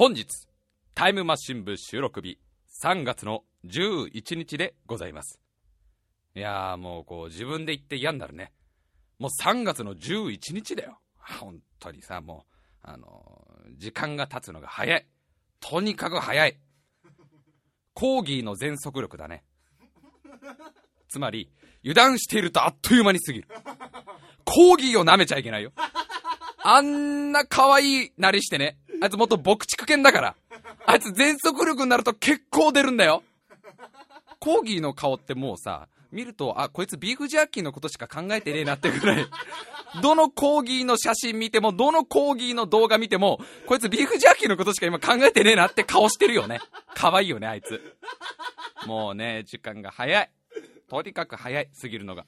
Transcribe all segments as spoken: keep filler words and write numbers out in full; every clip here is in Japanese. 本日タイムマシン部収録日さんがつのじゅういちにちでございます。いやーもうこう自分で言って嫌になるね。もうさんがつのじゅういちにちだよ。本当にさ、もうあのー、時間が経つのが早い。とにかく早い。コーギーの全速力だね。つまり油断しているとあっという間に過ぎる。コーギーを舐めちゃいけないよ。あんな可愛いなりしてね。あいつ元牧畜犬だから。あいつ全速力になると結構出るんだよ。コーギーの顔ってもうさ、見ると、あ、こいつビーフジャーキーのことしか考えてねえなってぐらい。どのコーギーの写真見ても、どのコーギーの動画見ても、こいつビーフジャーキーのことしか今考えてねえなって顔してるよね。可愛いよね、あいつ。もうね、時間が早い。とにかく早い、過ぎるのが。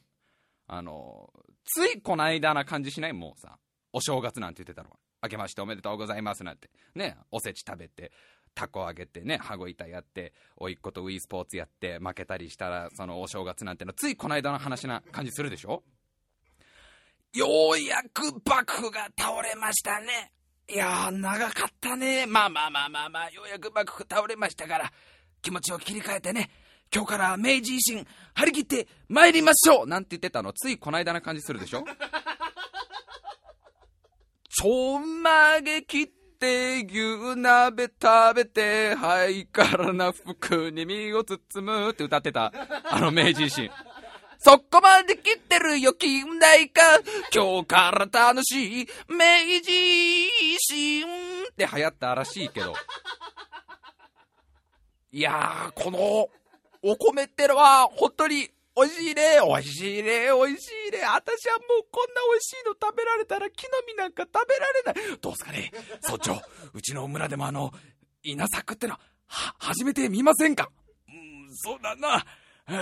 あの、ついこないだな感じしない？もうさ、お正月なんて言ってたの。明けましておめでとうございますなんて。ね、おせち食べて。タコあげてね、羽子板やっておいっ子とウィースポーツやって負けたりしたら、そのお正月なんてのついこの間の話な感じするでしょ。ようやく幕府が倒れましたね。いやー長かったね。まあまあまあまあまあ、ようやく幕府倒れましたから気持ちを切り替えてね、今日から明治維新張り切って参りましょうなんて言ってたの、ついこの間な感じするでしょ。ちょんまげ切って牛鍋食べてハイカラな服に身を包むって歌ってたあの明治維新、そこまで来てるよ近代化、今日から楽しい明治維新って流行ったらしいけど、いやーこのお米ってのは本当においしいね、おいしいね、おいしいね。私はもうこんなおいしいの食べられたら木の実なんか食べられない。どうすかね、村長。うちの村でもあの、稲作ってのは、は、初めて見ませんか？うん、そうだな。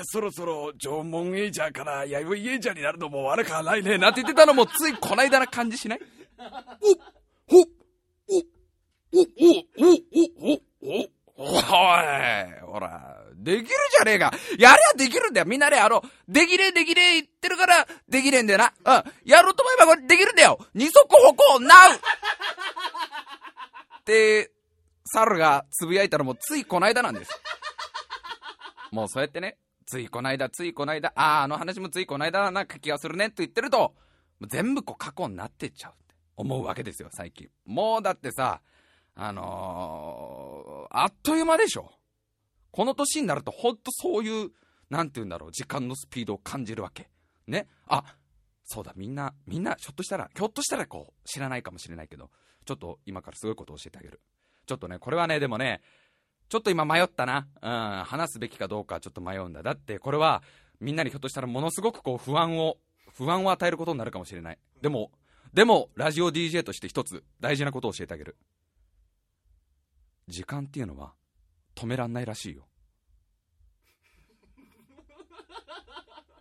そろそろ縄文エイジャーから弥生エイジャーになるのも悪くはないね。なんて言ってたのもついこないだな感じしない？お、ほ、お、お、お、お、お、お、お。おい、ほら、できるじゃねえか。やればできるんだよ。みんなね、あの、できねえできねえ言ってるから、できねえんだよな。うん。やろうと思えばこれできるんだよ。二足歩行なうって、猿がつぶやいたのもついこないだなんです。もうそうやってね、ついこないだ、ついこないだ、ああ、あの話もついこないだな気がするねって言ってると、全部こう過去になってっちゃうって思うわけですよ、最近。もうだってさ、あのー、あっという間でしょ。この年になるとほんとそういう、なんて言うんだろう、時間のスピードを感じるわけ。ね。あ、そうだ、みんな、みんな、ひょっとしたら、ひょっとしたらこう、知らないかもしれないけど、ちょっと今からすごいことを教えてあげる。ちょっとね、これはね、でもね、ちょっと今迷ったな。うん、話すべきかどうかちょっと迷うんだ。だってこれは、みんなにひょっとしたらものすごくこう、不安を、不安を与えることになるかもしれない。でも、でも、ラジオ ディージェー として一つ、大事なことを教えてあげる。時間っていうのは止めらんないらしいよ。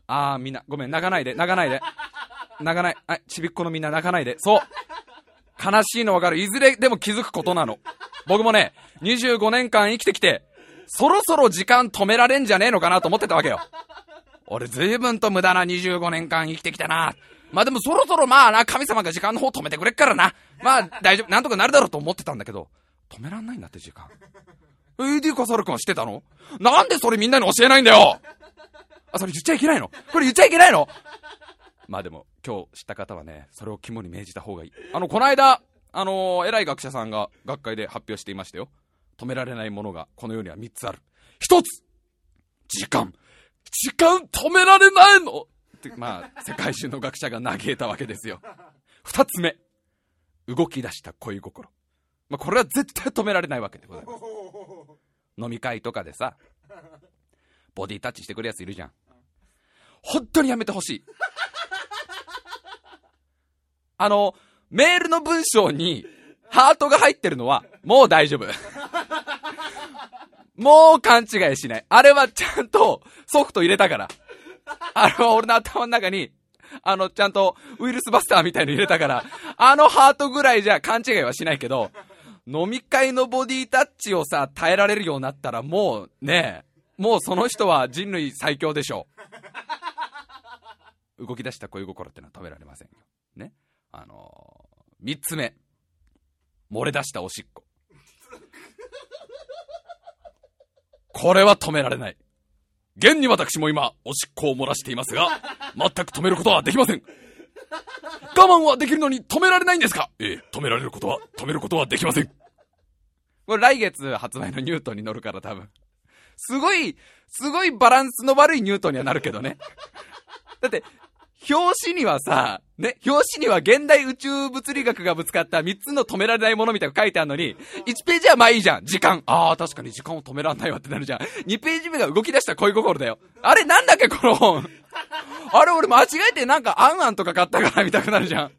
あー、みんなごめん、泣かないで泣かないで泣かない、あ、ちびっこのみんな泣かないで。そう、悲しいの分かる。いずれでも気づくことなの。僕もね、にじゅうごねんかん生きてきて、そろそろ時間止められんじゃねえのかなと思ってたわけよ。俺随分と無駄なにじゅうごねんかん生きてきたな。まあでもそろそろまあな、神様が時間の方止めてくれっからな、まあ大丈夫、なんとかなるだろうと思ってたんだけど、止めらんないんだって時間。 エーディー かさるくんは知ってたの？なんでそれみんなに教えないんだよ。あ、それ言っちゃいけないの？これ言っちゃいけないの？まあでも今日知った方はね、それを肝に銘じた方がいい。あのこの間、あのー、偉い学者さんが学会で発表していましたよ。止められないものがこの世にはみっつある。ひとつ、時間。時間止められないのってまあ世界中の学者が嘆いたわけですよ。ふたつめ、動き出した恋心。まあ、これは絶対止められないわけでございます。飲み会とかでさ、ボディタッチしてくるやついるじゃん。本当にやめてほしい。あの、メールの文章にハートが入ってるのはもう大丈夫。もう勘違いしない。あれはちゃんとソフト入れたから。あの、俺の頭の中に、あの、ちゃんとウイルスバスターみたいの入れたから、あのハートぐらいじゃ勘違いはしないけど、飲み会のボディタッチをさ、耐えられるようになったらもうね、もうその人は人類最強でしょう。動き出した恋心ってのは止められませんよ。ね。あのー、三つ目。漏れ出したおしっこ。これは止められない。現に私も今おしっこを漏らしていますが、全く止めることはできません。我慢はできるのに止められないんですか？ええ、止められることは止めることはできません。これ来月発売のニュートンに乗るから多分。すごいすごいバランスの悪いニュートンにはなるけどね。だって表紙にはさ、ね、表紙には現代宇宙物理学がぶつかったみっつの止められないものみたいな書いてあるのに、いちページはまあいいじゃん。時間。ああ、確かに時間を止められないわってなるじゃん。にページ目が動き出した恋心だよ。あれなんだっけこの本。あれ俺間違えてなんかアンアンとか買ったから見たくなるじゃん。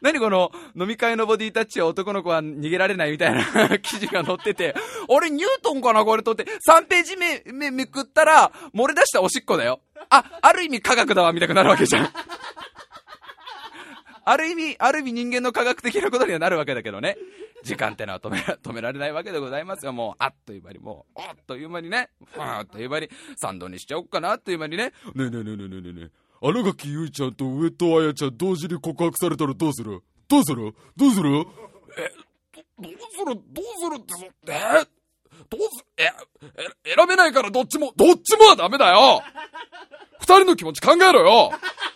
何この飲み会のボディタッチは男の子は逃げられないみたいな記事が載ってて、俺ニュートンかなこれとって、さんページ目、目めくったら漏れ出したおしっこだよ。あ、ある意味科学だわみたいになるわけじゃん。ある意味、ある意味人間の科学的なことにはなるわけだけどね。時間ってのは止めら、止められないわけでございますよ。もう、あっという間に、もう、あっという間にね。あっという間に、三度にしちゃおっかな、あっという間にね。ねえねえねえねえねえねえ。新垣結衣ちゃんと上戸彩ちゃん同時に告白されたらどうする？どうする？どうする？え、ど、どうする？どうするって、えどうする？え、え、選べないからどっちも、どっちもはダメだよ！二人の気持ち考えろよ！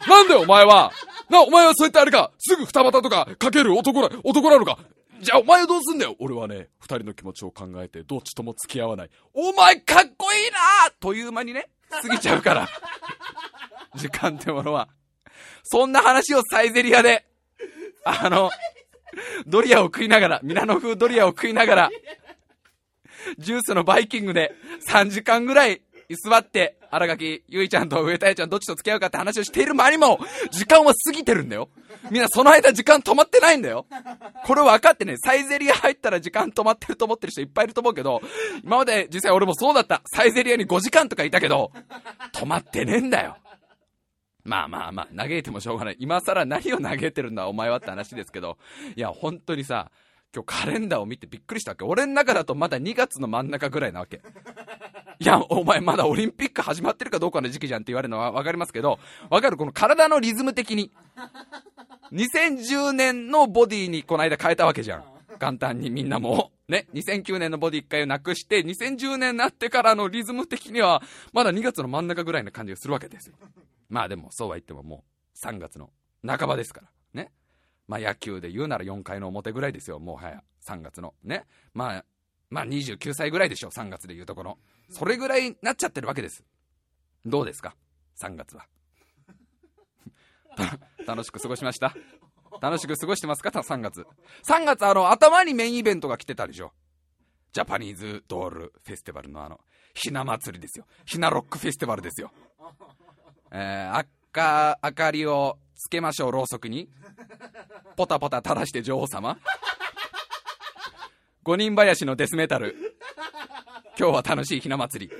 なんだよお前は！なあ、お前はそうやってあれか、すぐ二股とかかける男な、男なのか。じゃあお前はどうすんだよ。俺はね、二人の気持ちを考えてどっちとも付き合わない。お前かっこいいなあという間にね、過ぎちゃうから。時間ってものは。そんな話をサイゼリアで、あの、ドリアを食いながら、ミラノ風ドリアを食いながら、ジュースのバイキングでさんじかんぐらい、居座って新垣結衣ちゃんと上田彩ちゃんどっちと付き合うかって話をしている間にも時間は過ぎてるんだよ。みんなその間時間止まってないんだよ。これ分かってね、サイゼリア入ったら時間止まってると思ってる人いっぱいいると思うけど、今まで実際俺もそうだった。サイゼリアにごじかんとかいたけど止まってねえんだよ。まあまあまあ、嘆いてもしょうがない。今更何を嘆いてるんだお前はって話ですけど、いや本当にさ、今日カレンダーを見てびっくりしたわけ。俺の中だとまだにがつの真ん中ぐらいなわけ。いや、お前まだオリンピック始まってるかどうかの時期じゃんって言われるのはわかりますけど、わかるこの体のリズム的に。にせんじゅうねんのボディにこの間変えたわけじゃん。簡単にみんなも。ね。にせんきゅうねんのボディ一回をなくして、にせんじゅうねんになってからのリズム的には、まだにがつの真ん中ぐらいな感じがするわけですよ。まあでも、そうは言ってももうさんがつの半ばですから。ね。まあ野球で言うならよんかいの表ぐらいですよ、もはやさんがつのね。まあまあにじゅうきゅうさいぐらいでしょ、さんがつで言うところ。それぐらいになっちゃってるわけです。どうですかさんがつは。楽しく過ごしました？楽しく過ごしてますか？さんがつさんがつ、あの頭にメインイベントが来てたでしょ。ジャパニーズドールフェスティバルのあのひな祭りですよ。ひなロックフェスティバルですよ。えー、赤明かりをつけましょうろうそくに、ポタポタ垂らして女王様。五人林のデスメタル。今日は楽しいひな祭り。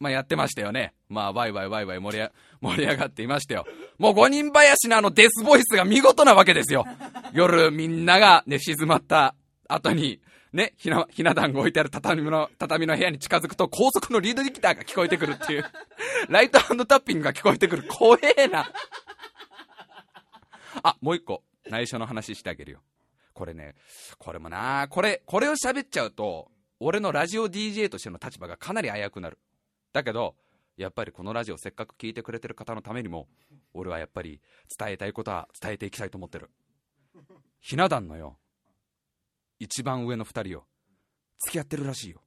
まあやってましたよね。まあワイワイワイワイ盛りあ盛り上がっていましたよ。もう五人林のあのデスボイスが見事なわけですよ。夜みんなが寝静まった後にね、ひなひな壇が置いてある畳の畳の部屋に近づくと高速のリードギターが聞こえてくるっていう、ライト&タッピングが聞こえてくる。怖えな。あ、もう一個内緒の話してあげるよ。これね、これもな、これこれを喋っちゃうと俺のラジオ ディージェー としての立場がかなり危うくなる。だけどやっぱりこのラジオせっかく聞いてくれてる方のためにも、俺はやっぱり伝えたいことは伝えていきたいと思ってる。ひな壇のよ、一番上の二人よ、付き合ってるらしいよ。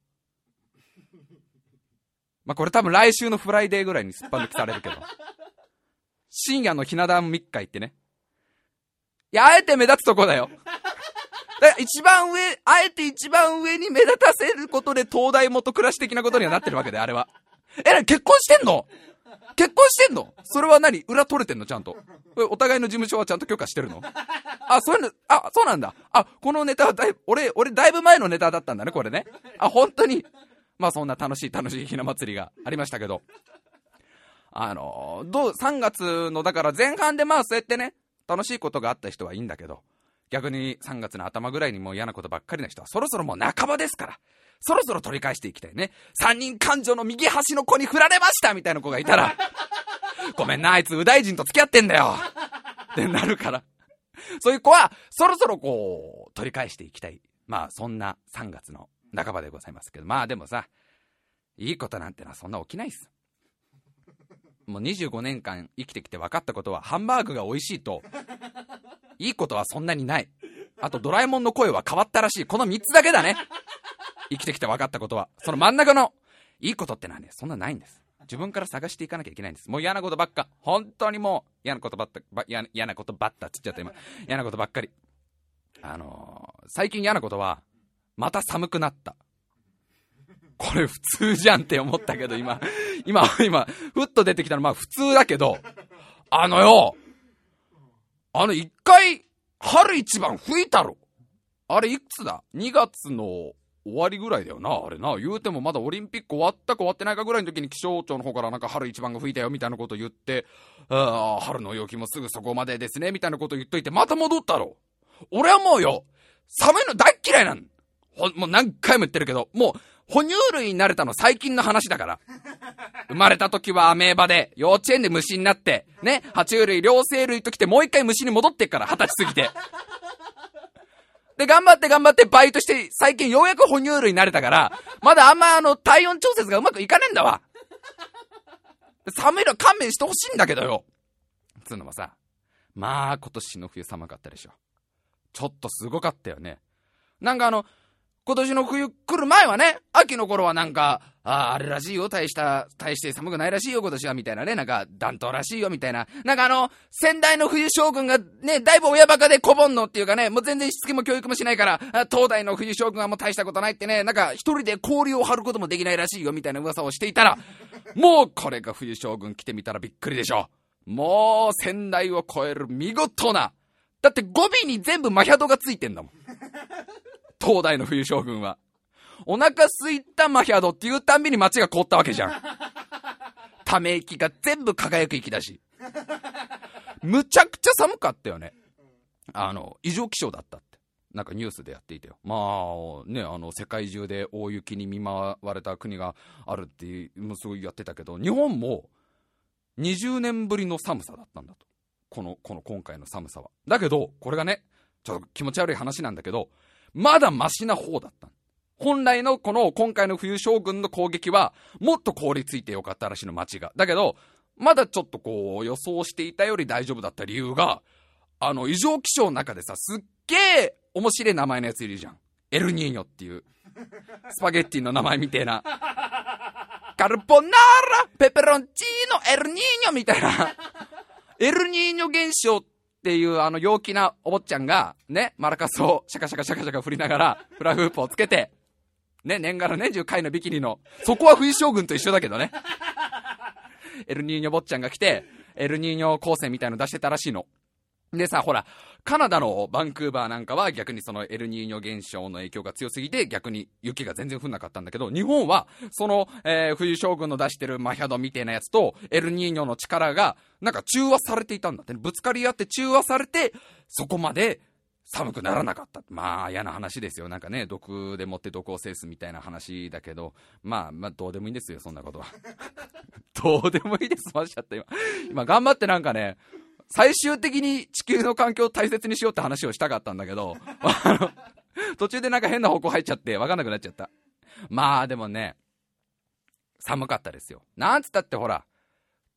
まあこれ多分来週のフライデーぐらいにすっぱ抜きされるけど、深夜のひな壇密会ってね。いや、あえて目立つとこだよ。だから一番上、あえて一番上に目立たせることで東大元暮らし的なことにはなってるわけで、あれは。えら、結婚してんの？結婚してんの？それは何？裏取れてんの？ちゃんと。お互いの事務所はちゃんと許可してるの？あ、そういうの、あ、そうなんだ。あ、このネタはだいぶ、俺、俺だいぶ前のネタだったんだね、これね。あ、本当に。まあそんな楽しい楽しいひな祭りがありましたけど。あの、どう、さんがつのだから前半でまあそうやってね、楽しいことがあった人はいいんだけど、逆にさんがつの頭ぐらいにもう嫌なことばっかりな人はそろそろもう半ばですから、そろそろ取り返していきたいね。三人感情の右端の子に振られましたみたいな子がいたらごめんな、あいつ右大臣と付き合ってんだよってなるから、そういう子はそろそろこう取り返していきたいまあそんなさんがつの半ばでございますけど、まあでもさ、いいことなんてのはそんな起きないっす。もうにじゅうごねんかん生きてきて分かったことは、ハンバーグが美味しいといいことはそんなにない。あとドラえもんの声は変わったらしい。このみっつだけだね、生きてきて分かったことは。その真ん中のいいことってのはね、そんなないんです。自分から探していかなきゃいけないんです。もう嫌なことばっか、本当にもう嫌なことばったば嫌なことばったつっちゃった今嫌なことばっかり。あのー、最近嫌なことはまた寒くなった。これ普通じゃんって思ったけど、今今今ふっと出てきたの、まあ普通だけど、あのよ、あの一回春一番吹いたろ。あれいくつだ、にがつの終わりぐらいだよな、あれな。言うてもまだオリンピック終わったか終わってないかぐらいの時に、気象庁の方からなんか春一番が吹いたよみたいなこと言って、あ、春の陽気もすぐそこまでですねみたいなこと言っといて、また戻ったろ。俺はもうよ、寒いの大っ嫌いなん。ほもう何回も言ってるけど、もう哺乳類になれたの最近の話だから。生まれた時はアメーバで、幼稚園で虫になってね、爬虫類両生類ときて、もう一回虫に戻ってっから、二十歳過ぎて。で頑張って頑張ってバイトして、最近ようやく哺乳類になれたから、まだあんまあの体温調節がうまくいかねえんだわ。寒いの勘弁してほしいんだけどよ。つうのはさ、まあ今年の冬寒かったでしょ。ちょっとすごかったよね。なんかあの今年の冬来る前はね、秋の頃はなんか、あ、あれらしいよ、大した、大して寒くないらしいよ、今年は、みたいなね、なんか、暖冬らしいよ、みたいな。なんかあの、先代の冬将軍がね、だいぶ親バカで小煩悩っていうかね、もう全然しつけも教育もしないから、東大の冬将軍はもう大したことないってね、なんか一人で氷を張ることもできないらしいよ、みたいな噂をしていたら、もうこれが冬将軍来てみたらびっくりでしょ。もう、先代を超える見事な。だって語尾に全部マヒャドがついてんだもん。東大の冬将軍はお腹すいたマヒャドっていうたんびに街が凍ったわけじゃん。ため息が全部輝く息だし、むちゃくちゃ寒かったよね。あの異常気象だったってなんかニュースでやっていてよ。まあね、あの世界中で大雪に見舞われた国があるっていうのすごいやってたけど、日本もにじゅうねんぶりの寒さだったんだと、このこの今回の寒さは。だけどこれがね、ちょっと気持ち悪い話なんだけど、まだマシな方だった。本来のこの今回の冬将軍の攻撃はもっと凍りついてよかったらしいの、街が。だけどまだちょっとこう予想していたより大丈夫だった理由が、あの異常気象の中でさ、すっげえ面白い名前のやついるじゃん。エルニーニョっていうスパゲッティの名前みたいな。カルボナーラ、ペペロンチーノ、エルニーニョみたいな。エルニーニョ現象ってっていうあの陽気なお坊ちゃんがね、マラカスをシャカシャカシャカシャカ振りながらフラフープをつけてね、年がら年中貝のビキニの、そこは冬将軍と一緒だけどね。エルニーニョ坊ちゃんが来て、エルニーニョ光線みたいの出してたらしいのでさ、ほらカナダのバンクーバーなんかは逆にそのエルニーニョ現象の影響が強すぎて、逆に雪が全然降んなかったんだけど、日本はその、えー、冬将軍の出してるマヒャドみたいなやつとエルニーニョの力がなんか中和されていたんだって、ね、ぶつかり合って中和されて、そこまで寒くならなかった。まあ嫌な話ですよ。なんかね、毒でもって毒を制すみたいな話だけど、まあまあどうでもいいんですよ、そんなことは。どうでもいいです。マジだった。今今頑張ってなんかね、最終的に地球の環境を大切にしようって話をしたかったんだけど、あの途中でなんか変な方向入っちゃって分かんなくなっちゃった。まあでもね、寒かったですよ。なんつったってほら、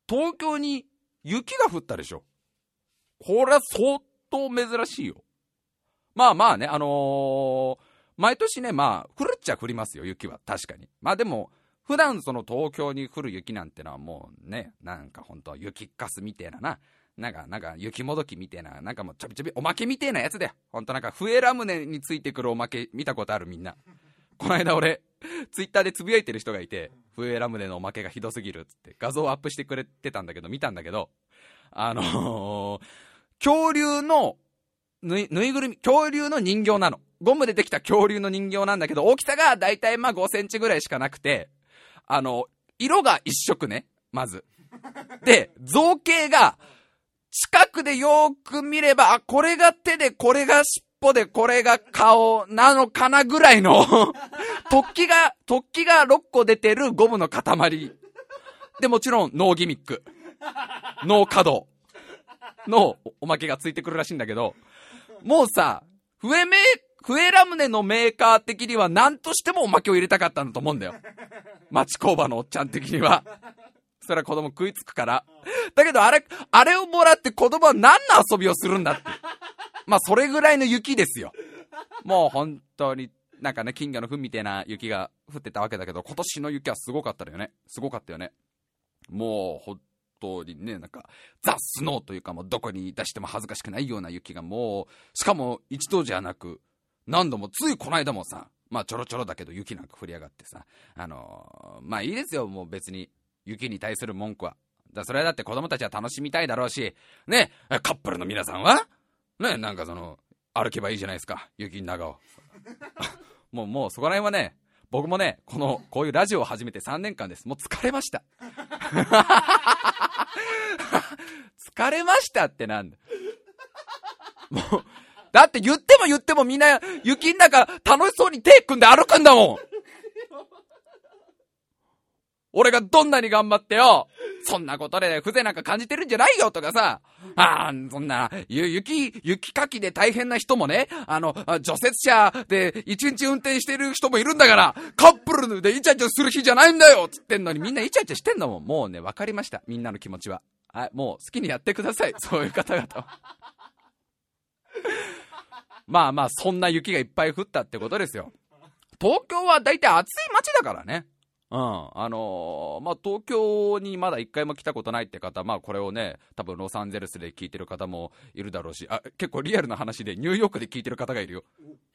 東京に雪が降ったでしょ。これは相当珍しいよ。まあまあね、あのー、毎年ね、まあ降るっちゃ降りますよ、雪は。確かに。まあでも普段その東京に降る雪なんてのはもうね、なんかほんと雪かすみたいなな、なんか、なんか、雪もどきみたいな、なんかもうちょびちょびおまけみたいなやつだよ。ほんとなんか、笛ラムネについてくるおまけ見たことあるみんな。この間俺、ツイッターでつぶやいてる人がいて、笛ラムネのおまけがひどすぎるっつって、画像をアップしてくれてたんだけど、見たんだけど、あのー、恐竜のぬい、ぬいぐるみ、恐竜の人形なの。ゴムでできた恐竜の人形なんだけど、大きさがだいたいまあごセンチぐらいしかなくて、あの、色が一色ね、まず。で、造形が、近くでよーく見れば、あ、これが手で、これが尻尾で、これが顔なのかなぐらいの突起が、突起がろっこ出てるゴムの塊で、もちろんノーギミック、ノー稼働のおまけがついてくるらしいんだけど、もうさ、笛メーフエラムネのメーカー的には何としてもおまけを入れたかったんだと思うんだよ。町工場のおっちゃん的には。それは子供食いつくから。だけどあれ、あれをもらって子供は何の遊びをするんだって。まあそれぐらいの雪ですよ。もう本当になんかね、金魚の糞みたいな雪が降ってたわけだけど、今年の雪はすごかったよね。すごかったよね。もう本当にね、なんかザ・スノーというか、もうどこに出しても恥ずかしくないような雪がもう、しかも一度じゃなく、何度も、ついこの間もさ、まあちょろちょろだけど雪なんか降りやがってさ、あのー、まあいいですよ、もう別に雪に対する文句は。だそれはだって子供たちは楽しみたいだろうし、ね、カップルの皆さんは、ね、なんかその、歩けばいいじゃないですか、雪の中を。もう、もうそこら辺はね、僕もね、この、こういうラジオを始めてさんねんかんです。もう疲れました。疲れましたってなんだ。もう、だって言っても言ってもみんな雪の中楽しそうに手組んで歩くんだもん。俺がどんなに頑張ってよ、そんなことで風情なんか感じてるんじゃないよとかさ、ああ、そんな、雪、雪かきで大変な人もね、あの、除雪車で一日運転してる人もいるんだから、カップルでイチャイチャする日じゃないんだよつってんのにみんなイチャイチャしてんだもん。もうね、わかりました。みんなの気持ちは。はい、もう好きにやってください。そういう方々は。まあまあそんな雪がいっぱい降ったってことですよ。東京は大体暑い街だからね。うん、あのー、まあ東京にまだ一回も来たことないって方、まあこれをね、多分ロサンゼルスで聞いてる方もいるだろうし、あ、結構リアルな話でニューヨークで聞いてる方がいるよ。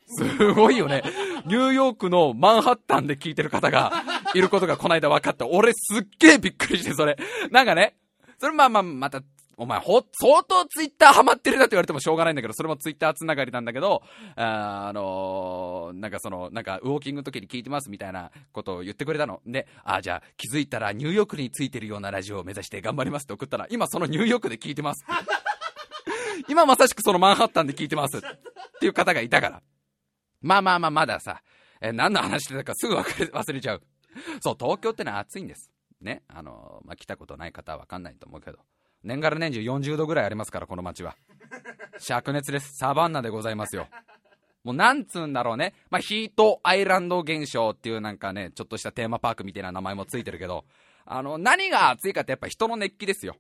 すごいよね。ニューヨークのマンハッタンで聞いてる方がいることがこの間分かった。俺すっげえびっくりして、それ。なんかね、それまあまあまた。お前ほ、相当ツイッターハマってるなって言われてもしょうがないんだけど、それもツイッターつながりなんだけど、あー、あのー、なんかその、なんかウォーキングの時に聞いてますみたいなことを言ってくれたの。で、あ、じゃあ気づいたらニューヨークについてるようなラジオを目指して頑張りますって送ったら、今そのニューヨークで聞いてます。今まさしくそのマンハッタンで聞いてますっていう方がいたから。まあまあまあまださ、え、何の話してたかすぐ忘れ、忘れちゃう。そう、東京ってのは暑いんです。ね。あのー、まあ、来たことない方はわかんないと思うけど。年がら年中よんじゅうどぐらいありますから、この街は。灼熱です。サバンナでございますよ。もうなんつうんだろうね。まあ、ヒートアイランド現象っていうなんかね、ちょっとしたテーマパークみたいな名前もついてるけど、あの、何が暑いかってやっぱ人の熱気ですよ。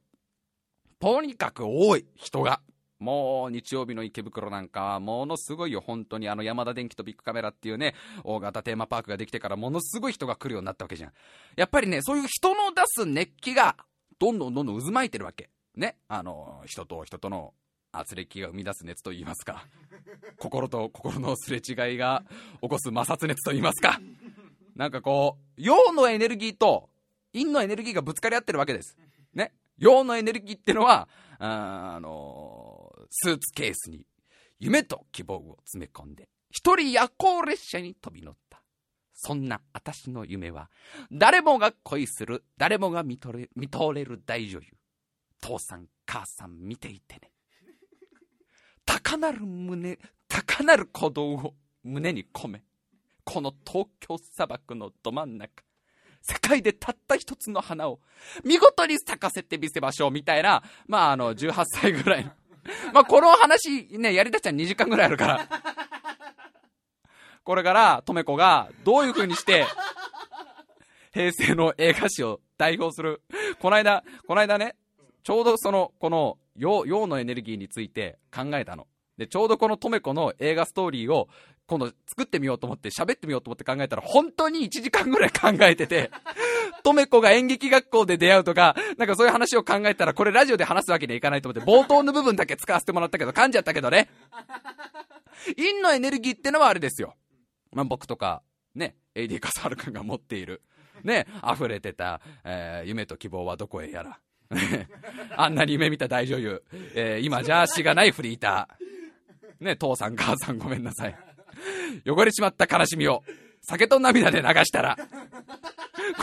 とにかく多い、人が。もう日曜日の池袋なんかはものすごいよ、本当に。あの山田電機とビッグカメラっていうね、大型テーマパークができてからものすごい人が来るようになったわけじゃん。やっぱりね、そういう人の出す熱気が、どんどんどんどん渦巻いてるわけ。ね。あの、人と人との圧力が生み出す熱と言いますか。心と心のすれ違いが起こす摩擦熱と言いますか。なんかこう、陽のエネルギーと陰のエネルギーがぶつかり合ってるわけです。ね。陽のエネルギーってのは、あ, あの、スーツケースに夢と希望を詰め込んで、一人夜行列車に飛び乗った。そんな私の夢は、誰もが恋する、誰もが見とれ、見とれる大女優。父さん、母さん見ていてね。高なる胸、高なる鼓動を胸に込め、この東京砂漠のど真ん中、世界でたった一つの花を見事に咲かせてみせましょう、みたいな、まああの、じゅうはっさいぐらいの。まあこの話ね、やりだしたらにじかんぐらいあるから。これから、とめこが、どういう風にして、平成の映画史を代表する。この間、この間ね、ちょうどその、この、陽、陽のエネルギーについて考えたの。で、ちょうどこのとめこの映画ストーリーを、今度作ってみようと思って、喋ってみようと思って考えたら、本当にいちじかんぐらい考えてて、とめこが演劇学校で出会うとか、なんかそういう話を考えたら、これラジオで話すわけにはいかないと思って、冒頭の部分だけ使わせてもらったけど、噛んじゃったけどね。陰のエネルギーってのはあれですよ。まあ、僕とか、ね、エーディー 笠原くんが持っている、ね、溢れてた、えー、夢と希望はどこへやら。あんなに夢見た大女優。えー、今じゃあしがないフリーター。ね、父さん母さんごめんなさい。汚れちまった悲しみを、酒と涙で流したら、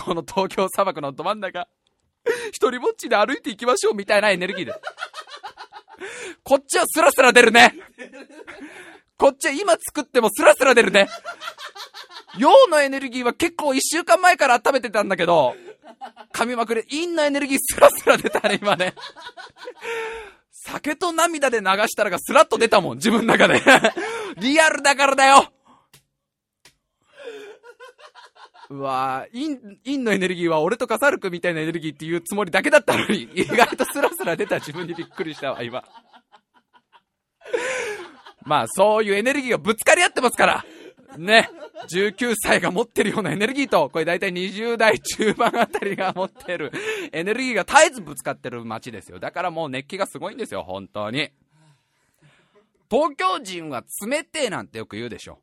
この東京砂漠のど真ん中、一人ぼっちで歩いていきましょうみたいなエネルギーで。こっちはスラスラ出るね。こっちは今作ってもスラスラ出るね。陽のエネルギーは結構一週間前から温めてたんだけど、噛みまくれ、陰のエネルギースラスラ出たね、今ね。酒と涙で流したらがスラッと出たもん、自分の中で。リアルだからだよ。うわぁ、陰、陰のエネルギーは俺とカサルクみたいなエネルギーっていうつもりだけだったのに、意外とスラスラ出た自分にびっくりしたわ、今。まあ、そういうエネルギーがぶつかり合ってますから。ね。じゅうきゅうさいが持ってるようなエネルギーと、これ大体にじゅう代中盤あたりが持ってるエネルギーが絶えずぶつかってる街ですよ。だからもう熱気がすごいんですよ、本当に。東京人は冷てえなんてよく言うでしょ。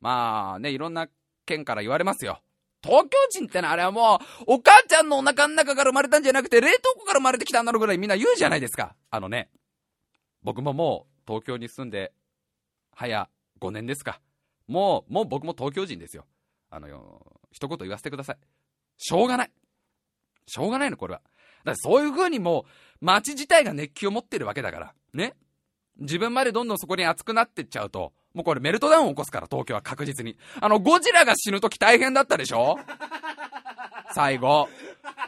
まあね、いろんな県から言われますよ。東京人ってのはあれはもう、お母ちゃんのお腹の中から生まれたんじゃなくて、冷凍庫から生まれてきたんだろうぐらいみんな言うじゃないですか。あのね、僕ももう東京に住んで、早ごねんですか。もう、もう僕も東京人ですよ。あのよ、一言言わせてください。しょうがない。しょうがないの、これは。だからそういう風にもう、街自体が熱気を持ってるわけだから。ね。自分までどんどんそこに熱くなってっちゃうと、もうこれメルトダウンを起こすから、東京は確実に。あの、ゴジラが死ぬとき大変だったでしょ最後。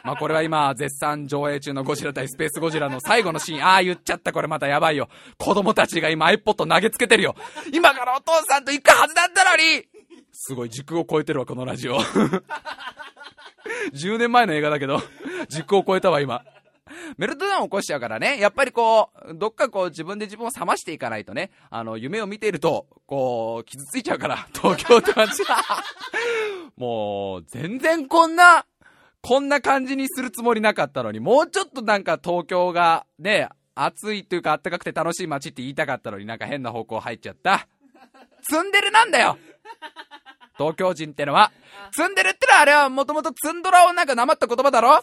まあ、これは今、絶賛上映中のゴジラ対スペースゴジラの最後のシーン。ああ、言っちゃった。これまたやばいよ。子供たちが今 iPod 投げつけてるよ。今からお父さんと行くはずだったのに。すごい、時空を超えてるわ、このラジオ。じゅうねんまえの映画だけど、時空を超えたわ、今。メルトダウンを起こしちゃうからね、やっぱりこうどっかこう自分で自分を冷ましていかないとね、あの夢を見ているとこう傷ついちゃうから、東京って感じがもう全然こんなこんな感じにするつもりなかったのに、もうちょっとなんか東京がね、暑いというか暖かくて楽しい街って言いたかったのに、なんか変な方向入っちゃった。ツンデレなんだよ、東京人ってのは。ツンデレってのはあれはもともとツンドラをなんかなまった言葉だろ。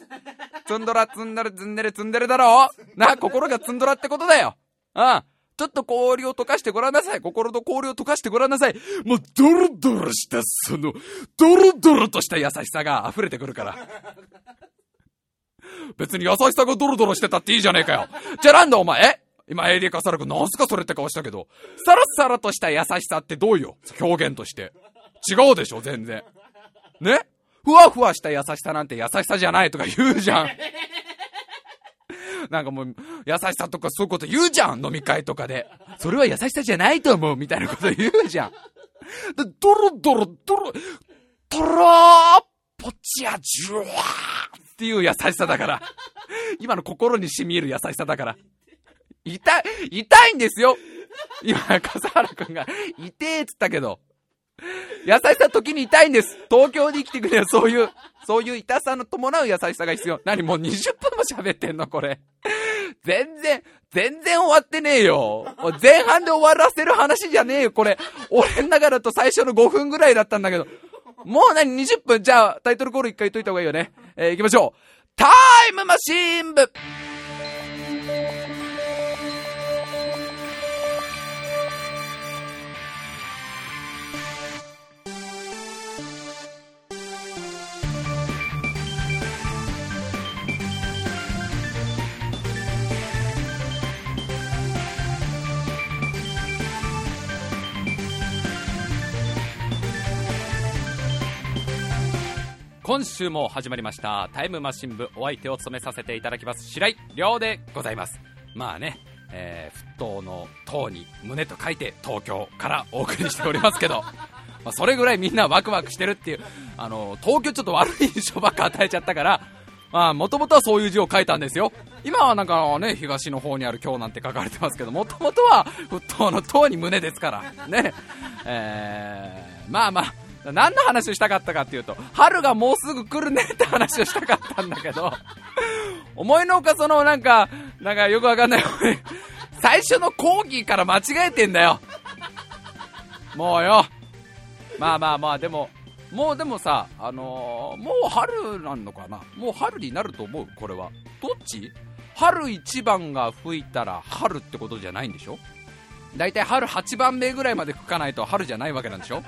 ツンドラツンドラツンデレツンデレだろな、心がツンドラってことだよ。うん。ちょっと氷を溶かしてごらんなさい。心と氷を溶かしてごらんなさい。もうドロドロしたそのドロドロとした優しさが溢れてくるから。別に優しさがドロドロしてたっていいじゃねえかよ。じゃあなんだお前、今エリカサラ君なんすかそれって顔したけど、サラサラとした優しさってどうよ、表現として違うでしょ全然。ね、ふわふわした優しさなんて優しさじゃないとか言うじゃん。なんかもう優しさとかそういうこと言うじゃん、飲み会とかで。それは優しさじゃないと思うみたいなこと言うじゃん。ドロドロドロトローポチアジュワーっていう優しさだから、今の心に染み入る優しさだから。痛い痛いんですよ。今笠原くんが痛えっつったけど、優しさ時に痛いんです。東京に生きてくれよ、そういうそういう痛さの伴う優しさが必要。何もうにじゅっぷんも喋ってんのこれ。全然全然終わってねえよ。前半で終わらせる話じゃねえよこれ。俺の中だと最初のごふんぐらいだったんだけど、もう何にじゅっぷん。じゃあタイトルコール一回言っといた方がいいよね。えー、行きましょう。タイムマシーン部。今週も始まりましたタイムマシン部。お相手を務めさせていただきます白井亮でございます。まあね、えー、沸騰の騰に胸と書いて東京からお送りしておりますけどまあそれぐらいみんなワクワクしてるっていう、あの東京ちょっと悪い印象ばっか与えちゃったから、まあもともとはそういう字を書いたんですよ。今はなんかね、東の方にある今日なんて書かれてますけど、もともとは沸騰の騰に胸ですからね。えー、まあまあ何の話をしたかったかっていうと、春がもうすぐ来るねって話をしたかったんだけど思いのほかそのなんかなんかよくわかんない最初の講義から間違えてんだよもうよ。まあまあまあ、でももうでもさ、あのー、もう春なんのかな、もう春になると思う。これはどっち、春一番が吹いたら春ってことじゃないんでしょ。だいたい春はちばんめぐらいまで吹かないと春じゃないわけなんでしょ。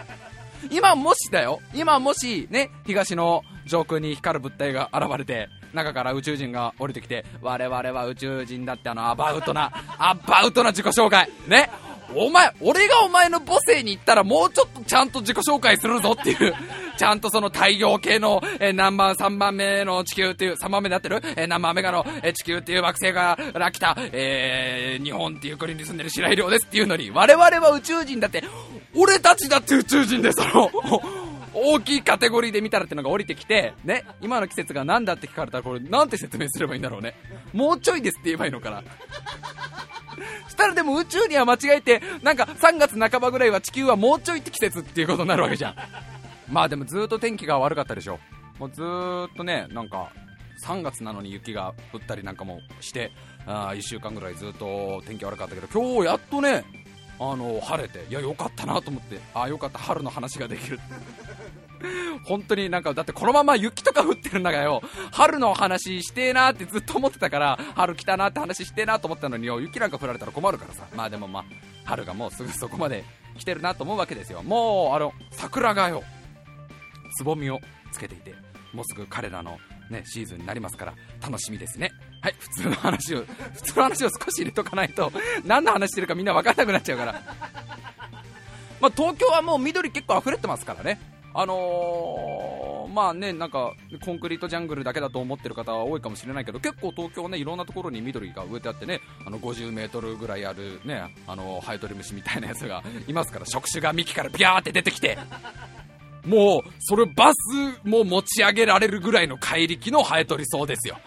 今もしだよ、今もしね、東の上空に光る物体が現れて、中から宇宙人が降りてきて、我々は宇宙人だって、あのアバウトなアバウトな自己紹介ね、お前、俺がお前の母性に行ったらもうちょっとちゃんと自己紹介するぞっていうちゃんとその太陽系の、えー、何番さんばんめの地球っていうさんばんめになってる、えー、何番目がの、えー、地球っていう惑星から来た、えー、日本っていう国に住んでる白井亮ですっていうのに、我々は宇宙人だって、俺たちだって宇宙人で、その大きいカテゴリーで見たらってのが降りてきてね、今の季節が何だって聞かれたら、これなんて説明すればいいんだろうね。もうちょいですって言えばいいのかな。したらでも宇宙には間違えて、なんかさんがつなかばぐらいは地球はもうちょいって季節っていうことになるわけじゃん。まあでもずっと天気が悪かったでしょ。もうずーっとね、なんかさんがつなのに雪が降ったりなんかもして、あいっしゅうかんぐらいずっと天気悪かったけど、今日やっとね、あの晴れて、いやよかったなと思って、あよかった、春の話ができる。本当になんかだってこのまま雪とか降ってる中よ、春の話してーなーってずっと思ってたから、春来たなーって話してーなーと思ったのによ、雪なんか降られたら困るからさ。まあでもまあ春がもうすぐそこまで来てるなと思うわけですよ。もうあの桜がよ、つぼみをつけていて、もうすぐ彼らのねシーズンになりますから、楽しみですね。はい、普通の話を普通の話を少し入れとかないと何の話してるかみんな分からなくなっちゃうから。まあ東京はもう緑結構溢れてますからね。あのー、まあね、なんかコンクリートジャングルだけだと思ってる方は多いかもしれないけど、結構東京ね、いろんなところに緑が植えてあってね、あのごじゅうメートルぐらいあるね、あのハエトリムシみたいなやつがいますから、触手が幹からビャーって出てきて、もうそれバスも持ち上げられるぐらいの怪力のハエトリソウですよ。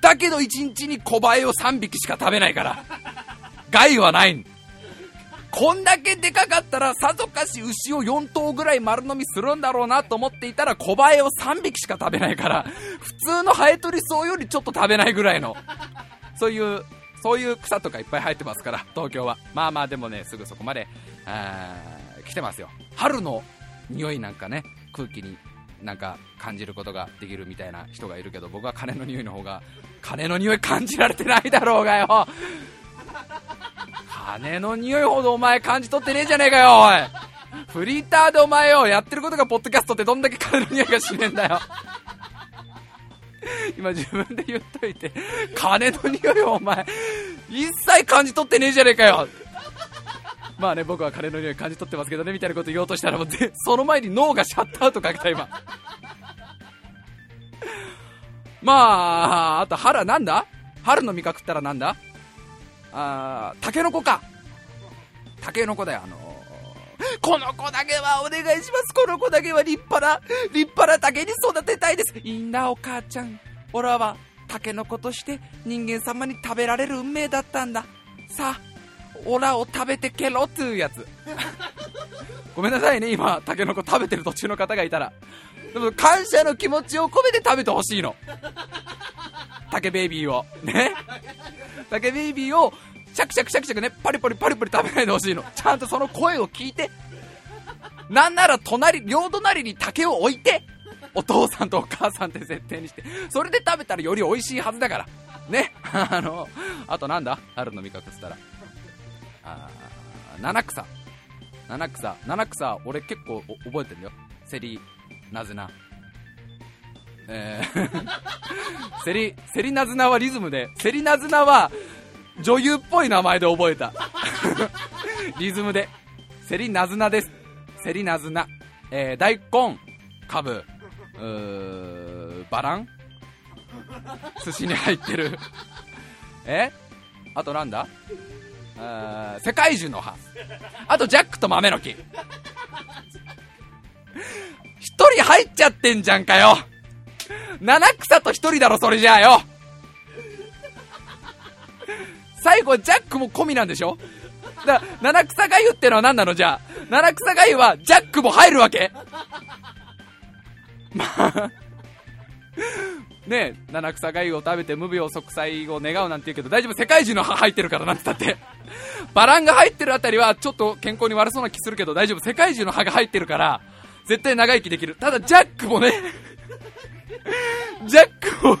だけどいちにちに小バエをさんびきしか食べないから害はないん。こんだけでかかったらさぞかし牛をよんとうぐらい丸飲みするんだろうなと思っていたら、小バエをさんびきしか食べないから、普通のハエトリソウよりちょっと食べないぐらいの、そういうそういう草とかいっぱい生えてますから、東京は。まあまあでもね、すぐそこまであ来てますよ。春の匂いなんかね、空気になんか感じることができるみたいな人がいるけど、僕は金の匂いの方が、金の匂い感じられてないだろうがよ。金の匂いほどお前感じ取ってねえじゃねえかよ、おい。フリーターでお前よ、やってることがポッドキャストってどんだけ金の匂いがしねえんだよ。今自分で言っといて、金の匂いをお前一切感じ取ってねえじゃねえかよ。まあね、僕は金の匂い感じ取ってますけどね、みたいなこと言おうとしたら、もうその前に脳がシャットアウトかけた今。まああと春なんだ、春の味覚ったらなんだ、あタケノコか、タケノコだよ。あのー、この子だけはお願いします、この子だけは立派な立派なタケに育てたいです。いいなお母ちゃん、オラはタケノコとして人間様に食べられる運命だったんだ、さあオラを食べてけろっていうやつ。ごめんなさいね、今タケノコ食べてる途中の方がいたら、でも感謝の気持ちを込めて食べてほしいの、タケベイビーをね。タケベイビーをシャクシャクシャクシャクね、パリパリパリパリ食べないでほしいの。ちゃんとその声を聞いて、なんなら隣、両隣に竹を置いて、お父さんとお母さんって設定にして、それで食べたらより美味しいはずだからね。あのあとなんだ、春の味覚つったら、あ七草七草七草俺結構覚えてるんだよ。セリナズナ、えー、セリセリナズナはリズムで、セリナズナは女優っぽい名前で覚えた。リズムでセリナズナです、セリナズナ、えー、大根、カブ、うーバラン、寿司に入ってる。えあとなんだ、あ世界中の葉、あとジャックと豆の木。一人入っちゃってんじゃんかよ、七草と一人だろそれじゃあよ。最後ジャックも込みなんでしょ。だから七草がゆってのは何なのじゃあ。七草がゆはジャックも入るわけ。まあねえ、七草がゆを食べて無病息災を願うなんて言うけど、大丈夫、世界中の歯入ってるから、なんて言ったってバランが入ってるあたりはちょっと健康に悪そうな気するけど大丈夫、世界中の歯が入ってるから絶対長生きできる。ただジャックもね、ジャックを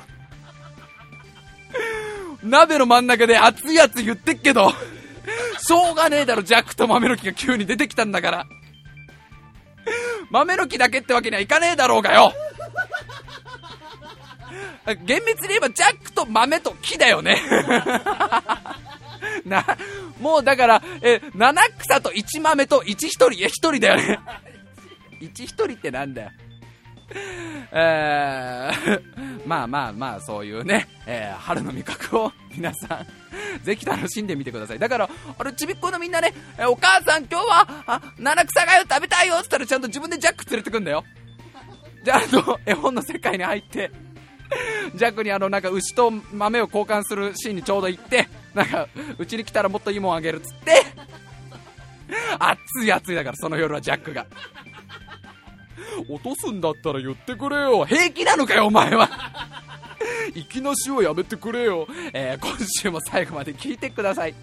鍋の真ん中で熱いやつ言ってっけど、しょうがねえだろ、ジャックと豆の木が急に出てきたんだから、豆の木だけってわけにはいかねえだろうがよ。厳密に言えばジャックと豆と木だよね。な、もうだから、え、七草と一豆と一一人、え、一人だよね。一一人ってなんだよ。えー、まあまあまあ、そういうね、えー、春の味覚を皆さんぜひ楽しんでみてください。だからあれちびっこのみんなね、えー、お母さん今日はあ七草がよ食べたいよって言ったらちゃんと自分でジャック連れてくんだよ。ジャックの絵本の世界に入ってジャックにあのなんか牛と豆を交換するシーンにちょうど行って、なんかうちに来たらもっといいもんあげるっつって、暑い暑いだからその夜はジャックが落とすんだったら言ってくれよ、平気なのかよお前は息のしをやめてくれよ、えー、今週も最後まで聞いてください。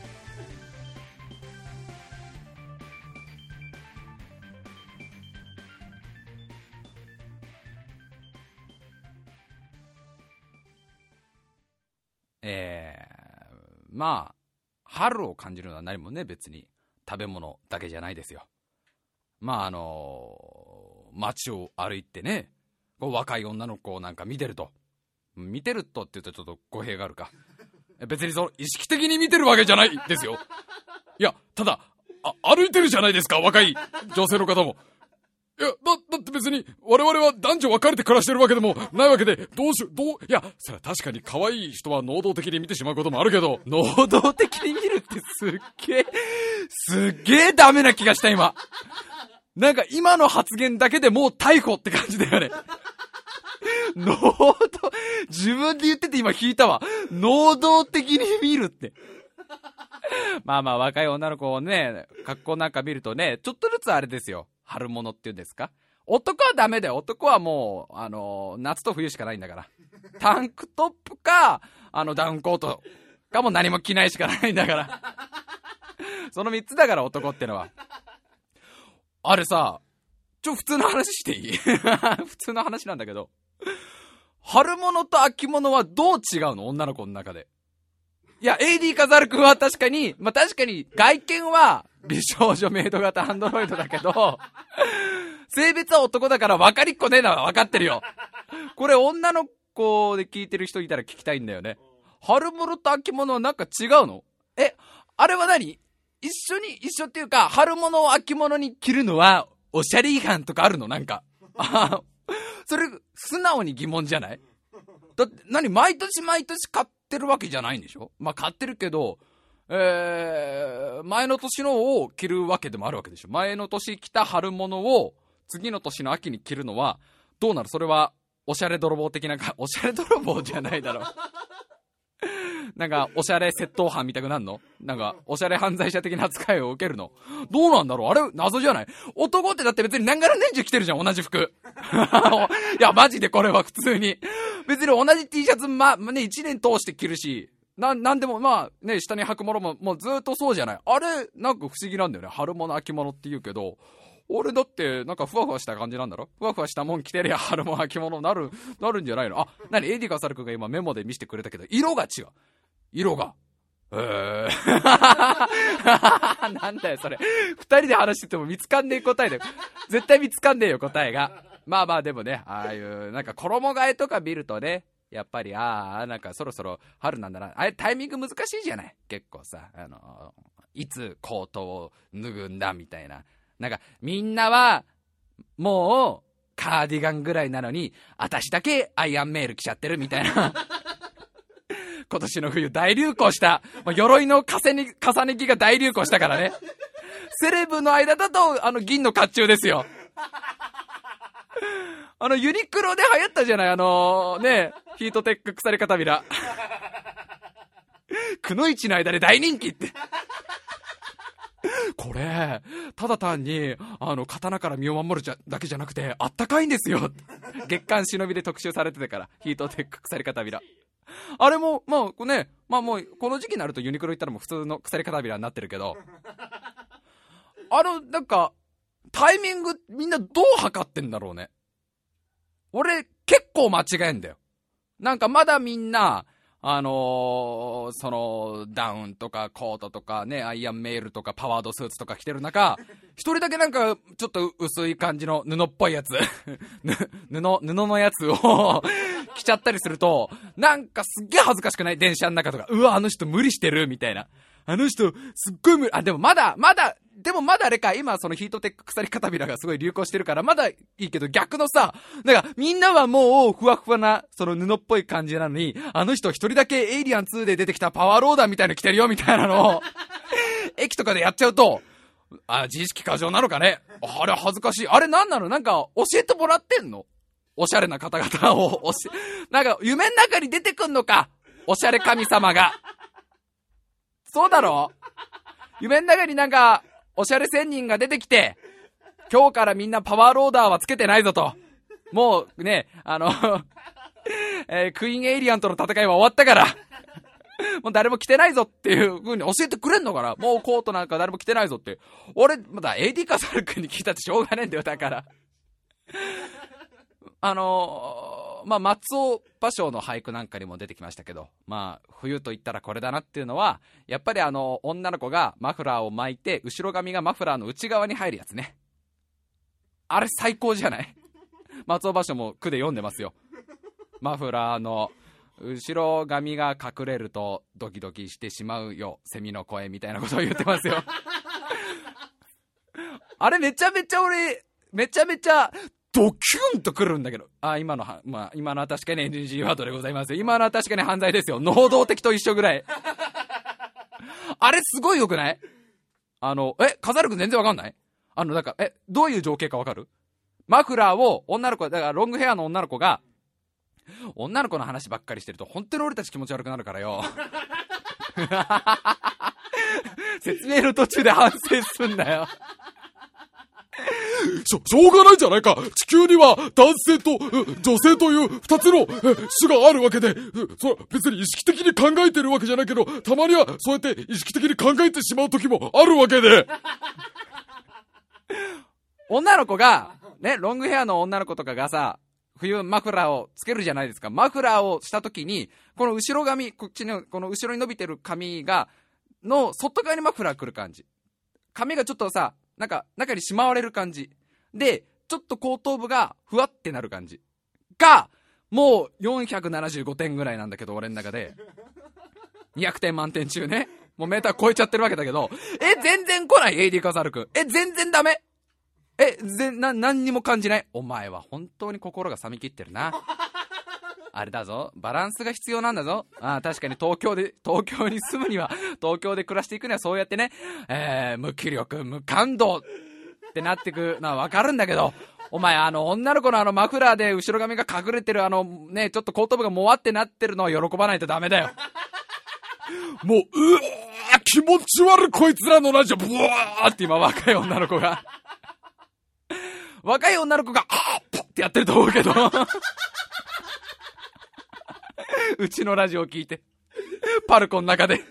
えー、まあ春を感じるのは何もね、別に食べ物だけじゃないですよ。まああのー、街を歩いてね、こう若い女の子をなんか見てると、見てるとって言うとちょっと語弊があるか、別にその意識的に見てるわけじゃないですよ。いや、ただあ歩いてるじゃないですか、若い女性の方も。いや だ, だって別に我々は男女分かれて暮らしてるわけでもないわけで、どうしよう、どういや、それは確かに可愛い人は能動的に見てしまうこともあるけど、能動的に見るってすっげえすっげえダメな気がした今。なんか今の発言だけでもう逮捕って感じだよね。能動、自分で言ってて今聞いたわ、能動的に見るって。まあまあ若い女の子をね、格好なんか見るとね、ちょっとずつあれですよ、春物っていうんですか。男はダメだよ、男はもうあの夏と冬しかないんだから、タンクトップかあのダウンコートかも何も着ないしかないんだから。そのみっつだから男ってのは。あれさ、ちょ普通の話していい？普通の話なんだけど、春物と秋物はどう違うの、女の子の中で。いや エーディー カザル君は確かに、まあ、確かに外見は美少女メイド型アンドロイドだけど、性別は男だから分かりっこねえのは分かってるよ。これ女の子で聞いてる人いたら聞きたいんだよね。春物と秋物はなんか違うの？え、あれは何？一緒に、一緒っていうか、春物を秋物に着るのはおしゃれ違反とかあるの？なんか。あ、それ素直に疑問じゃない？だって何、毎年毎年買ってるわけじゃないんでしょ？まあ買ってるけど、えー、前の年のを着るわけでもあるわけでしょ。前の年着た春物を次の年の秋に着るのはどうなる？それはおしゃれ泥棒的なか、おしゃれ泥棒じゃないだろう。なんかおしゃれ窃盗犯みたくなんの？なんかおしゃれ犯罪者的な扱いを受けるの？どうなんだろう、あれ謎じゃない？男ってだって別に何から年中着てるじゃん、同じ服。いやマジでこれは普通に別に同じ T シャツまねいちねん通して着るし。な, なんでもまあね、下に履くものももうずっとそうじゃない。あれなんか不思議なんだよね、春物秋物って言うけど。俺だってなんかふわふわした感じなんだろ、ふわふわしたもん着てりゃ春物秋物になるなるんじゃないの。あ、なに、エディカサル君が今メモで見せてくれたけど、色が違う、色が、えー、なんだよそれ。二人で話してても見つかんねえ答えだよ、絶対見つかんねえよ答えが。まあまあでもね、ああいうなんか衣替えとか見るとね、やっぱりああなんかそろそろ春なんだな、あれタイミング難しいじゃない、結構さ、あのいつコートを脱ぐんだみたいな。なんかみんなはもうカーディガンぐらいなのに、私だけアイアンメール着ちゃってるみたいな。今年の冬大流行した、まあ、鎧の重ね着が大流行したからね。セレブの間だとあの銀の甲冑ですよ。あのユニクロで流行ったじゃない、あのー、ね、ヒートテック鎖片びら。くのいちの間で大人気って。これただ単にあの刀から身を守るだけじゃなくてあったかいんですよ。月刊忍びで特集されてたから、ヒートテック鎖片びら。あれもまあこれね、まあもうこの時期になるとユニクロ行ったらもう普通の鎖片びらになってるけど、あのなんかタイミングみんなどう測ってんだろうね。俺結構間違えんだよ。なんかまだみんなあのー、そのダウンとかコートとかね、アイアンメールとかパワードスーツとか着てる中、一人だけなんかちょっと薄い感じの布っぽいやつ布、布のやつを着ちゃったりすると、なんかすっげえ恥ずかしくない？電車の中とか、うわあの人無理してるみたいな。あの人すっごい無理、あでもまだまだでもまだあれか、今そのヒートテック鎖片びらがすごい流行してるからまだいいけど、逆のさ、なんかみんなはもうふわふわなその布っぽい感じなのに、あの人一人だけエイリアンツーで出てきたパワーローダーみたいの着てるよみたいなのを駅とかでやっちゃうと、あ、自意識過剰なのかね、あれ恥ずかしい、あれなんなの、なんか教えてもらってんの、おしゃれな方々を、なんか夢の中に出てくんのか、おしゃれ神様が。そうだろ、夢の中になんかおしゃれ仙人が出てきて、今日からみんなパワーローダーはつけてないぞと、もうね、あの、えー、クイーンエイリアンとの戦いは終わったからもう誰も着てないぞっていう風に教えてくれんのかな、もうコートなんか誰も着てないぞって。俺まだ エーディー カサル君に聞いたってしょうがねえんだよ。だからあのー、まあ松尾芭蕉の俳句なんかにも出てきましたけど、まあ冬といったらこれだなっていうのは、やっぱりあの女の子がマフラーを巻いて後ろ髪がマフラーの内側に入るやつね、あれ最高じゃない。松尾芭蕉も句で読んでますよ。マフラーの後ろ髪が隠れるとドキドキしてしまうよ蝉の声みたいなことを言ってますよ。あれめちゃめちゃ俺めちゃめちゃドキュンとくるんだけど、あ今のは、まあ、今のは確かに エヌジー ワードでございますよ。今のは確かに犯罪ですよ。能動的と一緒ぐらい。あれすごい良くない？あのえカザル君全然わかんない？あのだからえどういう情景かわかる？マフラーを女の子だからロングヘアの女の子が、女の子の話ばっかりしてると本当に俺たち気持ち悪くなるからよ。説明の途中で反省すんだよ。しょ、しょうがないじゃないか。地球には男性と女性という二つの種があるわけで、それは別に意識的に考えてるわけじゃないけど、たまにはそうやって意識的に考えてしまう時もあるわけで。女の子がね、ロングヘアの女の子とかがさ、冬マフラーをつけるじゃないですか。マフラーをしたときに、この後ろ髪、こっちのこの後ろに伸びてる髪がの外側にマフラーくる感じ、髪がちょっとさ、なんか中にしまわれる感じで、ちょっと後頭部がふわってなる感じが、もうよんひゃくななじゅうごてんぐらいなんだけど、俺の中でにひゃくてん満点中ね。もうメーター超えちゃってるわけだけど、え全然来ない エーディー カザル君、え全然ダメ、え、ぜ、な、何にも感じない。お前は本当に心が冷めきってるな。あれだぞ、バランスが必要なんだぞ。ああ、確かに東京で、東京に住むには、東京で暮らしていくにはそうやってね、えー、無気力、無感動ってなってくのはわかるんだけど、お前あの女の子のあのマフラーで後ろ髪が隠れてるあのね、ちょっと後頭部がもわってなってるのは喜ばないとダメだよ。もう、うー気持ち悪いこいつらのラジオ、ブワーって今若い女の子が。若い女の子があーってやってると思うけどうちのラジオを聞いてパルコの中で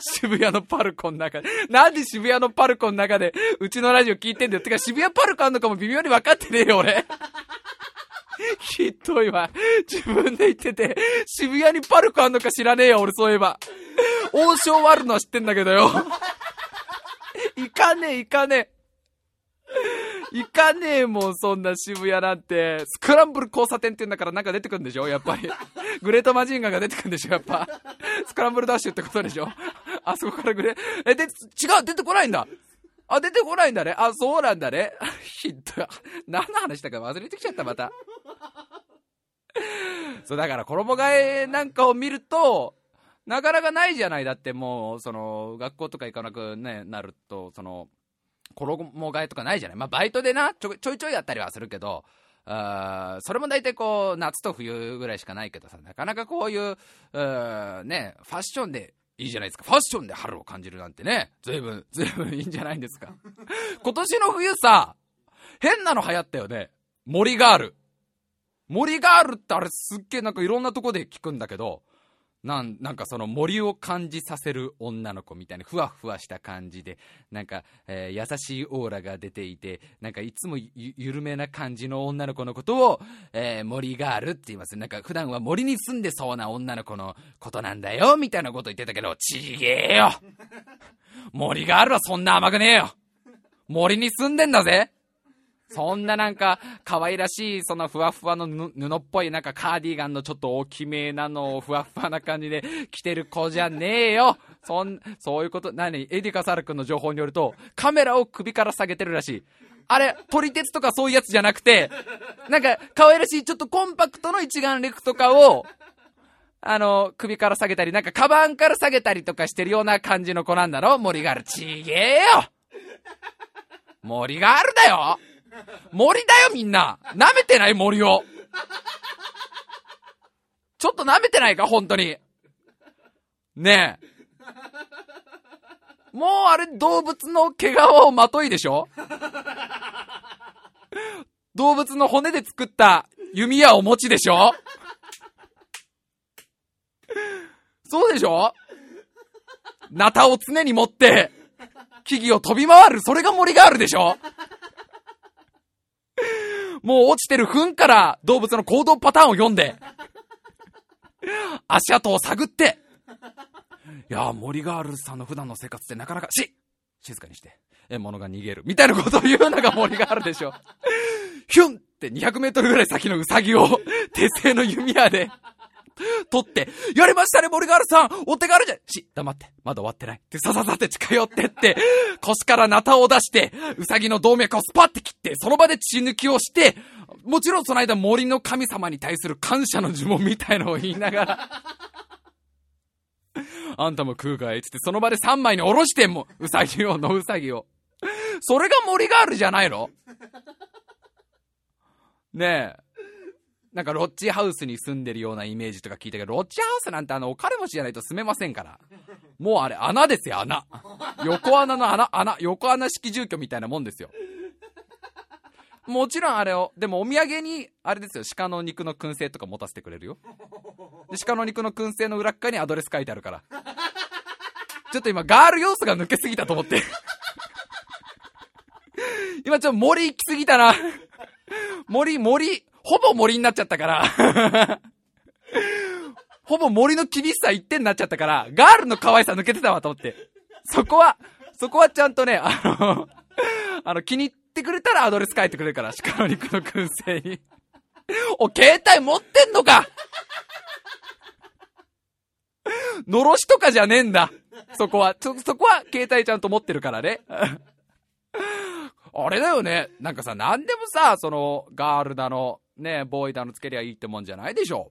渋谷のパルコの中で、なんで渋谷のパルコの中でうちのラジオ聞いてんだよ。てか渋谷パルコあんのかも微妙に分かってねえよ俺。ひどいわ、自分で言ってて渋谷にパルコあんのか知らねえよ俺。そういえば王将はあるのは知ってんだけどよ行かねえ行かねえ行かねえもん、そんな渋谷なんて。スクランブル交差点って言うんだからなんか出てくるんでしょやっぱり。グレートマジンガーが出てくるんでしょやっぱ。スクランブルダッシュってことでしょあそこからグレー、え、で、違う出てこないんだ、あ、出てこないんだね、あ、そうなんだねひどい。何の話だか忘れてきちゃった、また。そう、だから衣替えなんかを見ると、なかなかないじゃない。だってもう、その、学校とか行かなくね、なると、その、衣替えとかないじゃない。まあバイトでなちょ、ちょいちょいやったりはするけど、あそれも大体こう夏と冬ぐらいしかないけどさ、なかなかこういう、うね、ファッションでいいじゃないですか。ファッションで春を感じるなんてね、ずいぶんずいぶんいいんじゃないんですか。今年の冬さ、変なの流行ったよね、森ガール。森ガールってあれすっげえなんかいろんなとこで聞くんだけど、なんなんかその森を感じさせる女の子みたいなふわふわした感じで、なんか、えー、優しいオーラが出ていて、なんかいつもゆ緩めな感じの女の子のことを、えー、森ガールって言います。なんか普段は森に住んでそうな女の子のことなんだよみたいなこと言ってたけど、ちげえよ森ガールはそんな甘くねえよ。森に住んでんだぜ。そんななんか可愛らしいそのふわふわの布っぽいなんかカーディガンのちょっと大きめなのをふわふわな感じで着てる子じゃねえよ。そんそういうこと何エディカサル君の情報によるとカメラを首から下げてるらしい。あれ撮り鉄とかそういうやつじゃなくて、なんか可愛らしいちょっとコンパクトの一眼レフとかをあの首から下げたりなんかカバンから下げたりとかしてるような感じの子なんだろ森ガール。ちげえよ森ガールだよ森だよ。みんな舐めてない森をちょっと舐めてないか本当にねえ。もうあれ動物の毛皮をまといでしょ動物の骨で作った弓矢を持ちでしょそうでしょナタを常に持って木々を飛び回る、それが森ガールでしょ。もう落ちてる糞から動物の行動パターンを読んで足跡を探って、いや森ガールさんの普段の生活ってなかなかし静かにして獲物が逃げるみたいなことを言うのが森ガールでしょヒュンってにひゃくメートルぐらい先のウサギを手製の弓矢で取ってやりましたね森ガールさんお手軽じゃし黙ってまだ終わってないってさささって近寄ってって腰からナタを出してウサギの動脈をスパッて切ってその場で血抜きをして、もちろんその間森の神様に対する感謝の呪文みたいのを言いながらあんたも食うかいつってその場でさんまいにおろしてもうさぎをのうさぎを、それが森ガールじゃないのねえ。なんかロッチハウスに住んでるようなイメージとか聞いたけど、ロッチハウスなんてあのお金持ちじゃないと住めませんから、もうあれ穴ですよ穴、横穴の穴穴横穴式住居みたいなもんですよ。もちろんあれをでもお土産にあれですよ、鹿の肉の燻製とか持たせてくれるよ。で鹿の肉の燻製の裏っ側にアドレス書いてあるから、ちょっと今ガール要素が抜けすぎたと思って今ちょっと森行きすぎたな森森ほぼ森になっちゃったからほぼ森の厳しさ一点になっちゃったから、ガールの可愛さ抜けてたわと思って、そこはそこはちゃんとねあのあの気に入って言ってくれたらアドレス書いてくれるから、鹿の肉の燻製にお携帯持ってんのかのろしとかじゃねえんだ、そこはそ, そこは携帯ちゃんと持ってるからねあれだよね、なんかさ何でもさそのガールだのねボーイだのつけりゃいいってもんじゃないでしょ。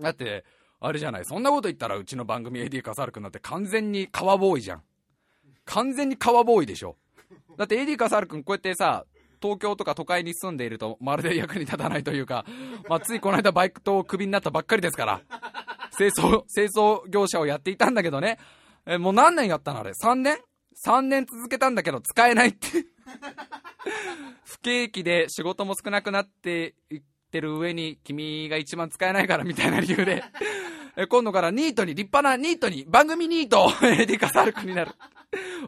だってあれじゃない、そんなこと言ったらうちの番組 エーディー カサル君なんて完全にカワボーイじゃん、完全にカワボーイでしょ。だってエディカサル君こうやってさ東京とか都会に住んでいるとまるで役に立たないというか、まあ、ついこの間バイクとクビになったばっかりですから清掃、清掃業者をやっていたんだけどね、えもう何年やったのあれさんねんさんねん続けたんだけど使えないって不景気で仕事も少なくなっていってる上に君が一番使えないからみたいな理由でえ今度からニートに立派なニートに番組ニートエディカサル君になる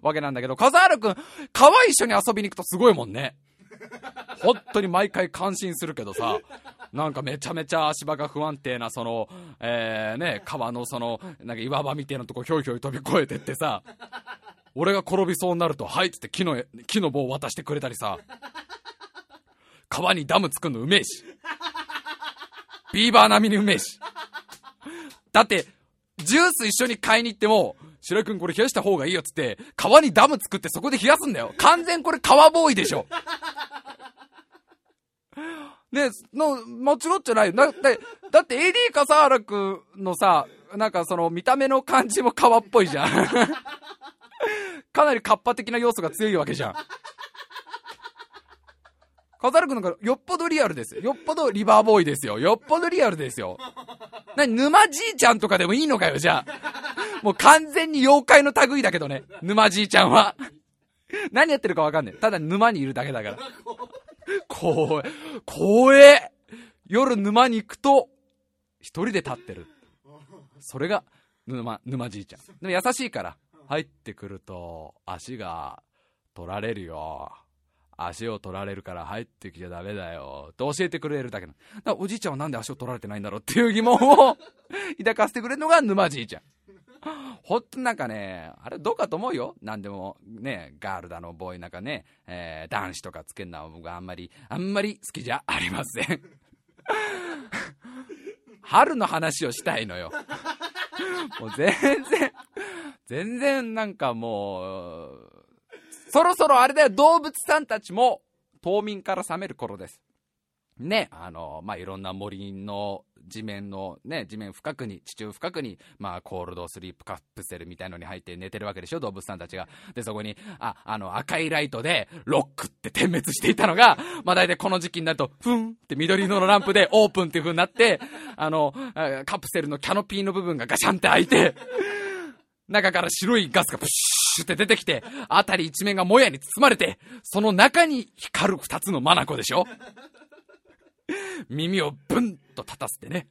わけなんだけど、笠原くん川一緒に遊びに行くとすごいもんね本当に毎回感心するけどさ、なんかめちゃめちゃ足場が不安定なその、えーね、川のそのなんか岩場みたいなとこひょいひょい飛び越えてってさ俺が転びそうになるとはいっつって木の、木の棒を渡してくれたりさ、川にダム作るのうめえしビーバー並みにうめえし、だってジュース一緒に買いに行っても白井くんこれ冷やした方がいいよっつって川にダム作ってそこで冷やすんだよ。完全これ川ボーイでしょねの間違っちゃないよ。 だ, だ, だって エーディー 笠原くんのさなんかその見た目の感じも川っぽいじゃんかなりカッパ的な要素が強いわけじゃん笠原くんの方がよっぽどリアルですよ、よっぽどリバーボーイですよ、よっぽどリアルですよ。なに沼じいちゃんとかでもいいのかよじゃあもう完全に妖怪の類だけどね沼じいちゃんは何やってるか分かんねえ、ただ沼にいるだけだから怖え怖え。夜沼に行くと一人で立ってる、それが 沼, 沼じいちゃん。でも優しいから入ってくると足が取られるよ、足を取られるから入ってきちゃダメだよと教えてくれるだけな。だからおじいちゃんはなんで足を取られてないんだろうっていう疑問を抱かせてくれるのが沼じいちゃん。ほんとなんかねあれどうかと思うよ、なんでもねガールだのボーイなんかね、えー、男子とかつけるのは僕はあんまりあんまり好きじゃありません春の話をしたいのよもう全然全然なんかもうそろそろあれだよ、動物さんたちも冬眠から覚める頃ですね。あのまあいろんな森の地面のね、地面深くに、地中深くに、まあコールドスリープカプセルみたいのに入って寝てるわけでしょ、動物さんたちが。でそこにああの赤いライトでロックって点滅していたのが、まあ大体この時期になるとフンって緑色のランプでオープンっていう風になって、あのカプセルのキャノピーの部分がガシャンって開いて、中から白いガスがプシュって出てきて、あたり一面がもやに包まれて、その中に光る二つのマナコでしょ。耳をブンと立たせてね、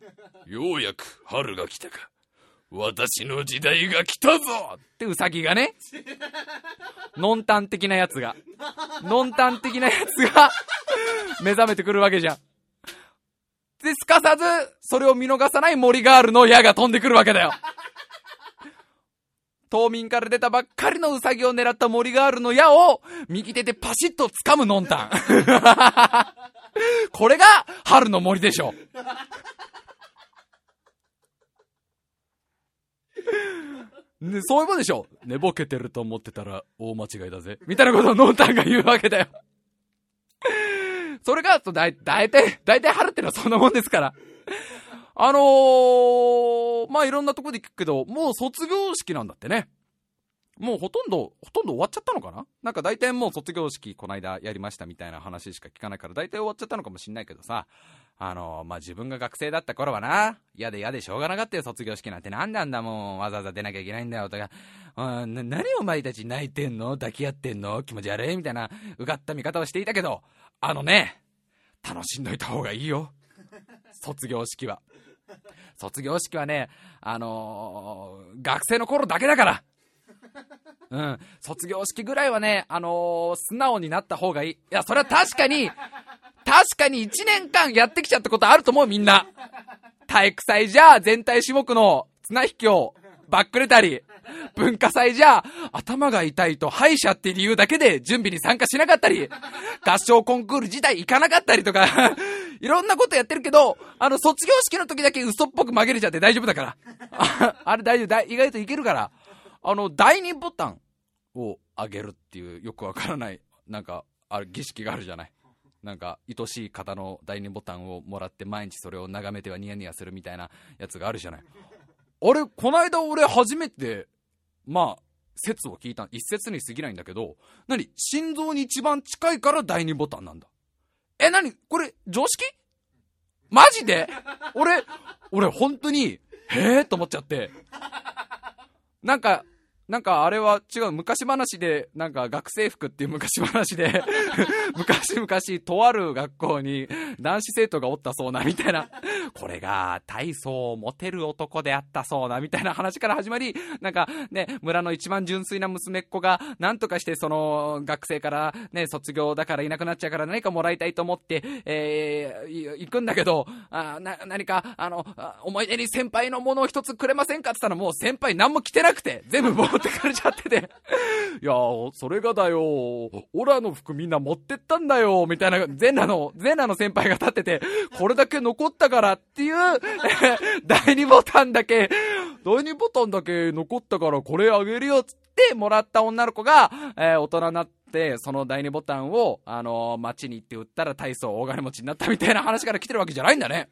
ようやく春が来たか、私の時代が来たぞってウサギがね、ノンタン的なやつがノンタン的なやつが目覚めてくるわけじゃん。ですかさずそれを見逃さない森ガールの矢が飛んでくるわけだよ。冬眠から出たばっかりのウサギを狙った森ガールの矢を右手でパシッと掴むノンタン。これが春の森でしょ。ね、そういうもんでしょ。寝ぼけてると思ってたら大間違いだぜみたいなことをノンタンが言うわけだよ。それがだいたいだいたい春ってのはそんなもんですから。あのー、まあいろんなとこで聞くけど、もう卒業式なんだってね。もうほとんどほとんど終わっちゃったのかな。なんか大体もう卒業式この間やりましたみたいな話しか聞かないから、大体終わっちゃったのかもしんないけどさ、あのー、まあ自分が学生だった頃はな、嫌で嫌でしょうがなかったよ。卒業式なんてなんであんだもん、わざわざ出なきゃいけないんだよとか、あな何お前たち泣いてんの、抱き合ってんの、気持ち悪いみたいなうがった見方をしていたけど、あのね、楽しんどいた方がいいよ。卒業式は卒業式はね、あのー、学生の頃だけだから。うん、卒業式ぐらいはね、あのー、素直になった方がいい。いや、それは確かに、確かにいちねんかんやってきちゃったことあると思う、みんな。体育祭じゃあ全体種目の綱引きをバックレたり、文化祭じゃあ頭が痛いと歯医者って理由だけで準備に参加しなかったり、合唱コンクール自体行かなかったりとかいろんなことやってるけど、あの卒業式の時だけ嘘っぽく曲げれちゃって大丈夫だからあ, あれ大丈夫だ、意外といけるから、あの第二ボタンをあげるっていうよくわからないなんかある儀式があるじゃない。なんか愛しい方の第二ボタンをもらって毎日それを眺めてはニヤニヤするみたいなやつがあるじゃない。あれこないだ俺初めて、まあ説を聞いた、一説に過ぎないんだけど、何、心臓に一番近いから第二ボタンなんだ。え、何これ常識、マジで俺俺本当にへーと思っちゃって、なんかなんかあれは違う昔話で、なんか学生服っていう昔話で昔々とある学校に男子生徒がおったそうなみたいな、これが体操をモテる男であったそうなみたいな話から始まり、なんかね、村の一番純粋な娘っ子がなんとかしてその学生からね、卒業だからいなくなっちゃうから何かもらいたいと思って、えー、行くんだけど、あな何かあの思い出に先輩のものを一つくれませんかって言ったら、もう先輩何も着てなくて全部ボーってかれちゃってていやそれがだよ、オラの服みんな持ってったんだよみたいな、全裸の全裸の先輩が立ってて、これだけ残ったからっていう第二ボタンだけ第二ボタンだけ残ったからこれあげるよっつってもらった女の子が、えー、大人になって、その第二ボタンをあのー、街に行って売ったら大層大金持ちになったみたいな話から来てるわけじゃないんだね。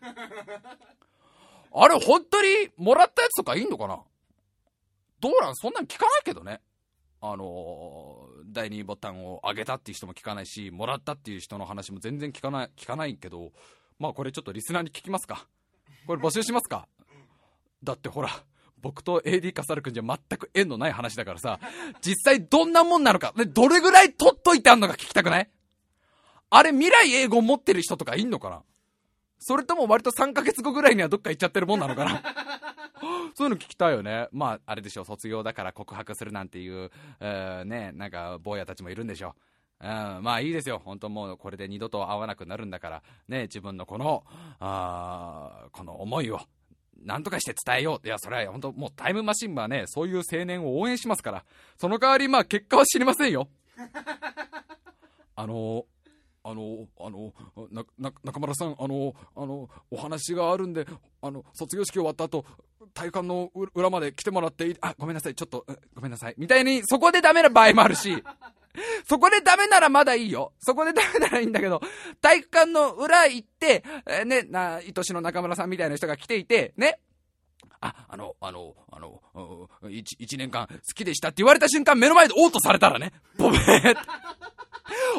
あれ本当にもらったやつとかいいのかな、どうなん、そんなに聞かないけどね。あのー、第二ボタンを上げたっていう人も聞かないし、もらったっていう人の話も全然聞かない聞かないけど、まあこれちょっとリスナーに聞きますか、これ募集しますか。だってほら僕と エーディー 笠原くんじゃ全く縁のない話だからさ、実際どんなもんなのか、どれぐらい取っといてあんのか聞きたくない。あれ未来英語持ってる人とかいんのかな、それとも割とさんかげつごぐらいにはどっか行っちゃってるもんなのかなそういうの聞きたいよね。まああれでしょ、卒業だから告白するなんていう、えー、ね、なんか坊やたちもいるんでしょ。うん、まあいいですよ、本当もうこれで二度と会わなくなるんだからね、自分のこのあこの思いをなんとかして伝えよう。いやそれは本当もうタイムマシンはね、そういう青年を応援しますから、その代わりまあ結果は知りませんよあのーあのあのなな中村さん、あのあのお話があるんで、あの卒業式終わった後体育館の裏まで来てもらっていい、あ、ごめんなさい、ちょっと、ごめんなさい。みたいに、そこでダメな場合もあるし、そこでダメならまだいいよ。そこでダメならいいんだけど、体育館の裏行って、えー、ね、な、愛しの中村さんみたいな人が来ていて、ね、あ、あの、あの、あの、一、一年間好きでしたって言われた瞬間、目の前でオートされたらね、ボベーって。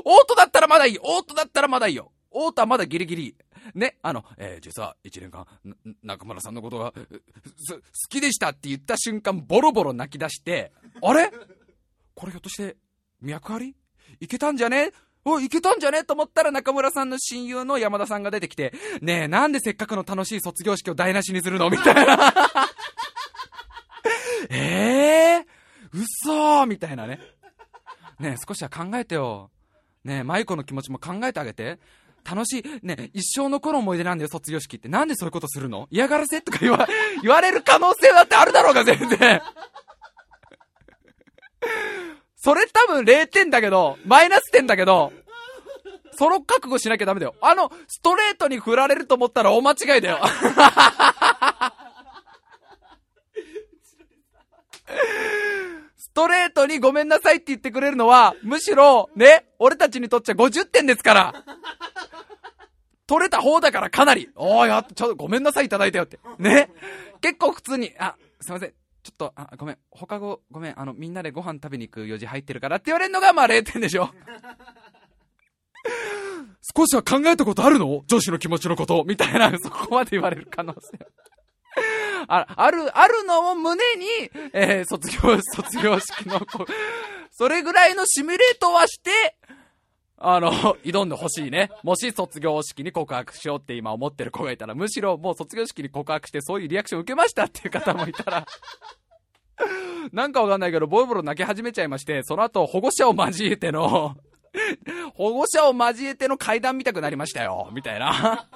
オートだったらまだいい。オートだったらまだいいよ。オートはまだギリギリ。ね、あの、えー、実は一年間中村さんのことがす好きでしたって言った瞬間ボロボロ泣き出して、あれこれひょっとして脈ありいけたんじゃねおいけたんじゃねと思ったら、中村さんの親友の山田さんが出てきて、ねえ、なんでせっかくの楽しい卒業式を台無しにするのみたいなえー嘘みたいなね。ねえ、少しは考えてよ。ねえ、舞子の気持ちも考えてあげて。楽しいね、一生残る思い出なんだよ卒業式って。なんでそういうことするの、嫌がらせとか言わ、言われる可能性だってあるだろうが全然それ多分れいてんだけど、マイナス点だけど、その覚悟しなきゃダメだよ。あのストレートに振られると思ったら大間違いだよストレートにごめんなさいって言ってくれるのは、むしろね、俺たちにとっちゃごじゅってんですから取れた方だから、かなり、おーや、ちょっとごめんなさいいただいたよってね。結構普通に、あ、すいません、ちょっと、あ、ごめん、放課後ごめん、あのみんなでご飯食べに行く用事入ってるからって言われるのが、まあれいてんでしょ少しは考えたことあるの、上司の気持ちのことみたいな、そこまで言われる可能性あ, あるあるのを胸に、えー、卒業卒業式のそれぐらいのシミュレートはして、あの、挑んでほしいね。もし卒業式に告白しようって今思ってる子がいたら、むしろもう卒業式に告白してそういうリアクション受けましたっていう方もいたら、なんかわかんないけど、ボロボロ泣き始めちゃいまして、その後保護者を交えての、保護者を交えての会談見たくなりましたよ、みたいな。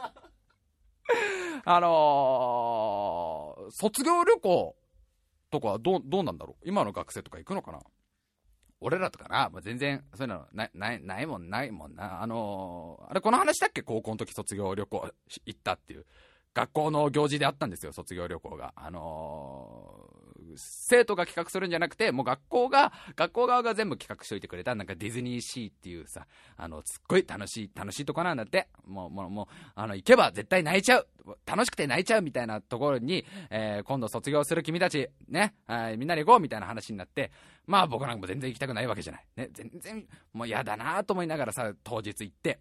あのー、卒業旅行とかはどう、どうなんだろう。今の学生とか行くのかな。俺らとかな、まあ、全然そういうのな い, ないないもんないもんな。あのー、あれこの話だっけ、高校の時卒業旅行行ったっていう、学校の行事であったんですよ卒業旅行が。あのー、生徒が企画するんじゃなくて、もう学校が学校側が全部企画しておいてくれた、なんかディズニーシーっていうさ、あのすっごい楽しい楽しいとこなんだって。もうもうもうあの行けば絶対泣いちゃう、楽しくて泣いちゃうみたいなところに、えー、今度卒業する君たちね、みんなで行こうみたいな話になって、まあ僕なんかも全然行きたくないわけじゃない、ね、全然もう嫌だなと思いながらさ、当日行って、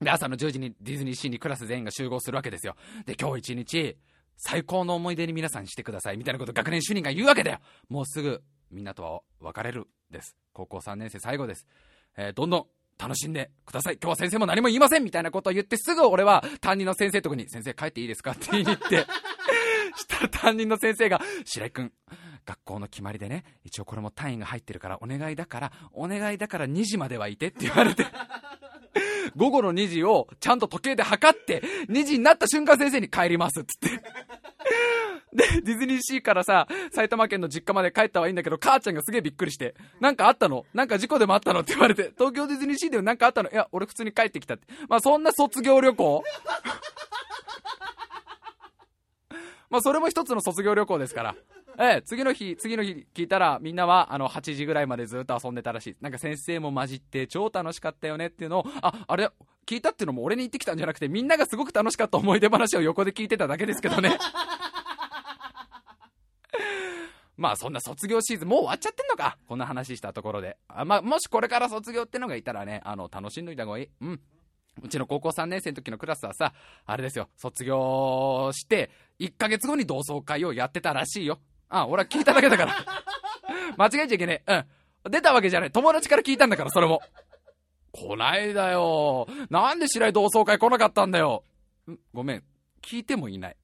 で朝のじゅうじにディズニーシーにクラス全員が集合するわけですよ。で今日一日最高の思い出に皆さんしてくださいみたいなことを学年主任が言うわけだよ。もうすぐみんなとは別れるです、高校さんねん生最後です、えー、どんどん楽しんでください、今日は先生も何も言いませんみたいなことを言って、すぐ俺は担任の先生とかに、先生帰っていいですかって言いに行ってしたら担任の先生が、白井くん、学校の決まりでね、一応これも単位が入ってるから、お願いだからお願いだからにじまではいてって言われて午後のにじをちゃんと時計で測って、にじになった瞬間先生に帰りますっつってでディズニーシーからさ、埼玉県の実家まで帰ったはいいんだけど、母ちゃんがすげえびっくりして、なんかあったの、なんか事故でもあったのって言われて、東京ディズニーシーでもなんかあったの、いや俺普通に帰ってきたって。まあそんな卒業旅行まあそれも一つの卒業旅行ですから。ええ、次の日次の日聞いたら、みんなはあのはちじぐらいまでずっと遊んでたらしい。なんか先生も混じって超楽しかったよねっていうのを、あ、あれ聞いたっていうのも俺に言ってきたんじゃなくて、みんながすごく楽しかった思い出話を横で聞いてただけですけどねまあそんな卒業シーズンもう終わっちゃってんのか、こんな話したところで。あ、まあ、もしこれから卒業ってのがいたらね、あの楽しんどいた方がいい。うん、うちの高校さんねん生の時のクラスはさ、あれですよ、卒業していっかげつごに同窓会をやってたらしいよ。あ、俺は聞いただけだから間違えちゃいけねえ。うん、出たわけじゃない、友達から聞いたんだから。それもこないだよ、なんで白井同窓会来なかったんだよ。ん、ごめん、聞いてもいない。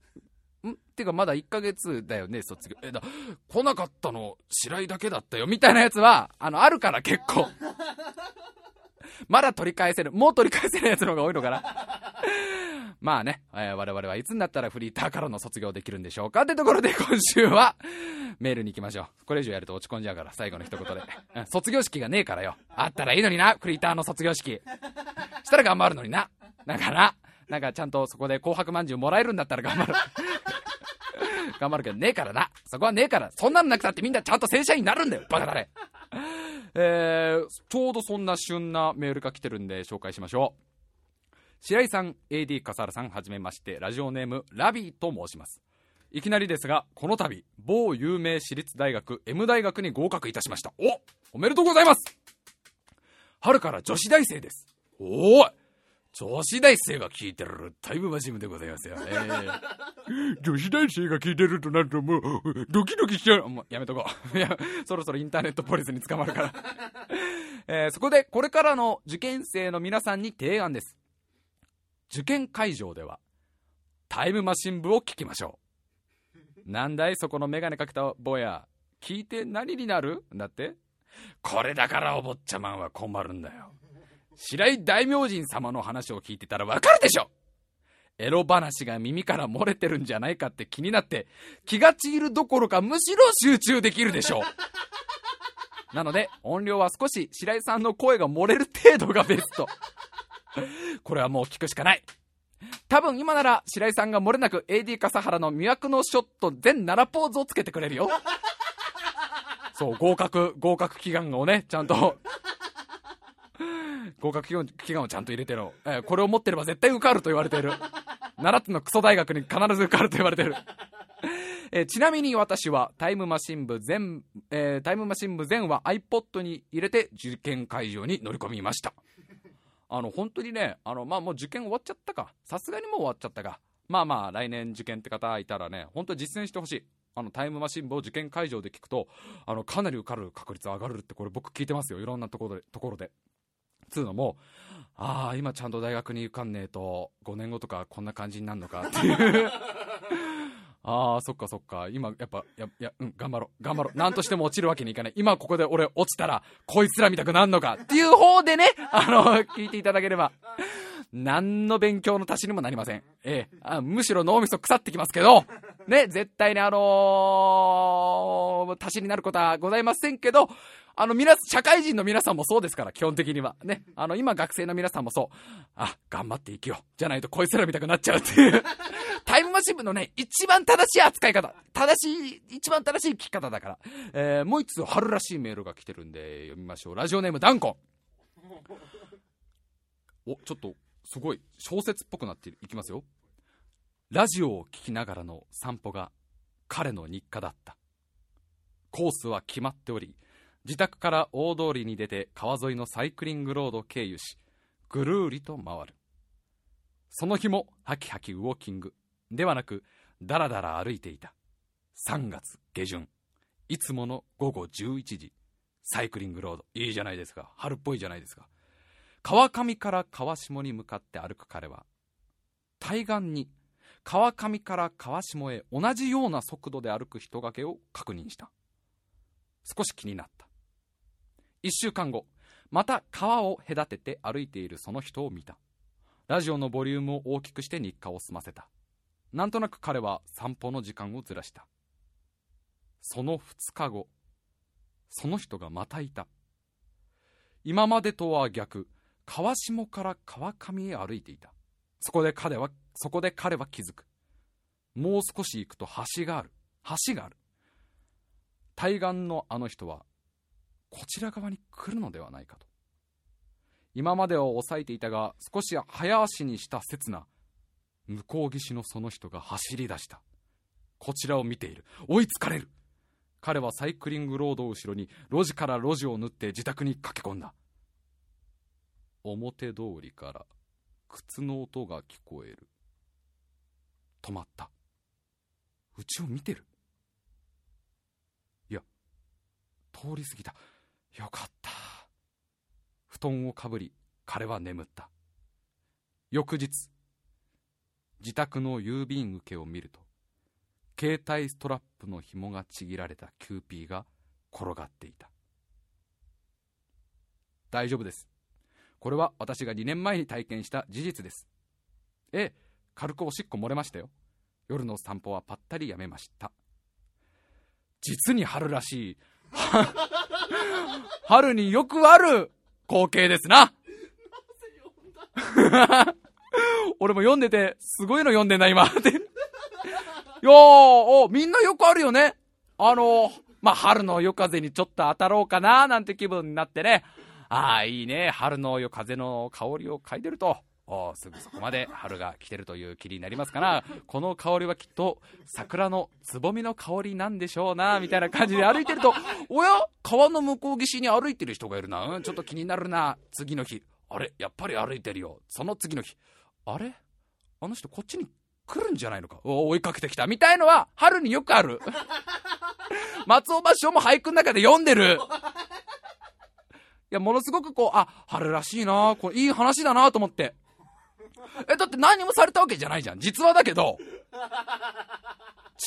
んてかまだいっかげつだよね卒業。えだ来なかったの白井だけだったよみたいなやつは あ, のあるから結構まだ取り返せる、もう取り返せるやつの方が多いのかなまあね、えー、我々はいつになったらフリーターからの卒業できるんでしょうかってところで、今週はメールに行きましょう。これ以上やると落ち込んじゃうから、最後の一言で卒業式がねえからよ、あったらいいのにな、フリーターの卒業式したら頑張るのにな。だからなんかちゃんとそこで紅白まんじゅうもらえるんだったら頑張る頑張るけどねえからな、そこはねえから、そんなのなくたってみんなちゃんと正社員になるんだよバカだね。えー、ちょうどそんな旬なメールが来てるんで紹介しましょう。白井さん、 エーディー 笠原さん、はじめまして。ラジオネームラビーと申します。いきなりですが、この度某有名私立大学 M 大学に合格いたしました。お、おめでとうございます。春から女子大生です。おー、女子大生が聞いてる、だいぶマシムでございますよ、えー、女子大生が聞いてるとなるともうドキドキしちゃう。もうやめとこう。いや、そろそろインターネットポリスに捕まるから、えー、そこでこれからの受験生の皆さんに提案です。受験会場ではタイムマシン部を聞きましょう。なんだいそこのメガネかけた坊や、聞いて何になるんだって。これだからお坊ちゃまんは困るんだよ。白井大明神様の話を聞いてたらわかるでしょ。エロ話が耳から漏れてるんじゃないかって気になって気が散るどころかむしろ集中できるでしょう。なので音量は少し白井さんの声が漏れる程度がベスト。これはもう聞くしかない。多分今なら白井さんが漏れなく エーディー 笠原の魅惑のショット全ななポーズをつけてくれるよ。そう、合格合格祈願をね、ちゃんと合格祈願をちゃんと入れてる、えー、これを持ってれば絶対受かると言われているななつのクソ大学に必ず受かると言われている。えー、ちなみに私はタイムマシン部全、えー、タイムマシン部全は iPod に入れて受験会場に乗り込みました。あの本当にね、あのまあもう受験終わっちゃったか、さすがにもう終わっちゃったか、まあまあ来年受験って方いたらね、本当に実践してほしい。あのタイムマシン部を受験会場で聞くと、あのかなり受かる確率上がるって、これ僕聞いてますよ、いろんなところでところでつうのも、ああ今ちゃんと大学に受かんねえとごねんごとかこんな感じになるのかっていうああそっかそっか、今やっぱやや、うん、頑張ろう頑張ろう、なんとしても落ちるわけにいかない、今ここで俺落ちたらこいつら見たくなんのかっていう方でね、あの聞いていただければ何の勉強の足しにもなりません。ええ、あ、むしろ脳みそ腐ってきますけどね、絶対にあのー、足しになることはございませんけど、あの皆社会人の皆さんもそうですから、基本的にはね、あの今学生の皆さんもそう、あ頑張っていきようじゃないとこいつら見たくなっちゃうっていうタイムマシン部のね、一番正しい扱い方、正しい、一番正しい聞き方だから、えー、もう一つ春らしいメールが来てるんで読みましょう。ラジオネームダンコン。お、ちょっとすごい小説っぽくなっていきますよ。ラジオを聞きながらの散歩が彼の日課だった。コースは決まっており、自宅から大通りに出て川沿いのサイクリングロードを経由し、ぐるーりと回る。その日もハキハキウォーキングではなく、だらだら歩いていた。さんがつげじゅん、いつものごごじゅういちじ、サイクリングロード、いいじゃないですか、春っぽいじゃないですか。川上から川下に向かって歩く彼は、対岸に川上から川下へ同じような速度で歩く人影を確認した。少し気になった。いっしゅうかんご、また川を隔てて歩いているその人を見た。ラジオのボリュームを大きくして日課を済ませた。なんとなく彼は散歩の時間をずらした。そのふつかご、その人がまたいた。今までとは逆、川下から川上へ歩いていた。そこで彼はそこで彼は気づく。もう少し行くと橋がある、橋がある。対岸のあの人はこちら側に来るのではないかと。今までは抑えていたが、少し早足にした刹那、向こう岸のその人が走り出した。こちらを見ている。追いつかれる。彼はサイクリングロードを後ろに路地から路地を縫って自宅に駆け込んだ。表通りから靴の音が聞こえる。止まった。うちを見てる。いや、通り過ぎた。よかった。布団をかぶり彼は眠った。翌日、自宅の郵便受けを見ると、携帯ストラップの紐がちぎられたキューピーが転がっていた。大丈夫です。これは私がにねんまえに体験した事実です。ええ、軽くおしっこ漏れましたよ。夜の散歩はぱったりやめました。実に春らしい。春によくある光景ですな。なぜ読んだ俺も読んでて、すごいの読んでんな今っていやー、みんなよくあるよね。あのー、まあ、春の夜風にちょっと当たろうかななんて気分になってね。ああ、いいね。春の夜風の香りを嗅いでると、おすぐそこまで春が来てるという気になりますから、この香りはきっと桜のつぼみの香りなんでしょうなみたいな感じで歩いてると、おや、川の向こう岸に歩いてる人がいるな、うん、ちょっと気になるな。次の日、あれ、やっぱり歩いてるよ。その次の日、あれ、あの人こっちに来るんじゃないのか、追いかけてきたみたいのは春によくある松尾芭蕉も俳句の中で読んでる。いや、ものすごくこう、あ、春らしいな、これいい話だなと思って。え、だって何もされたわけじゃないじゃん、実は。だけど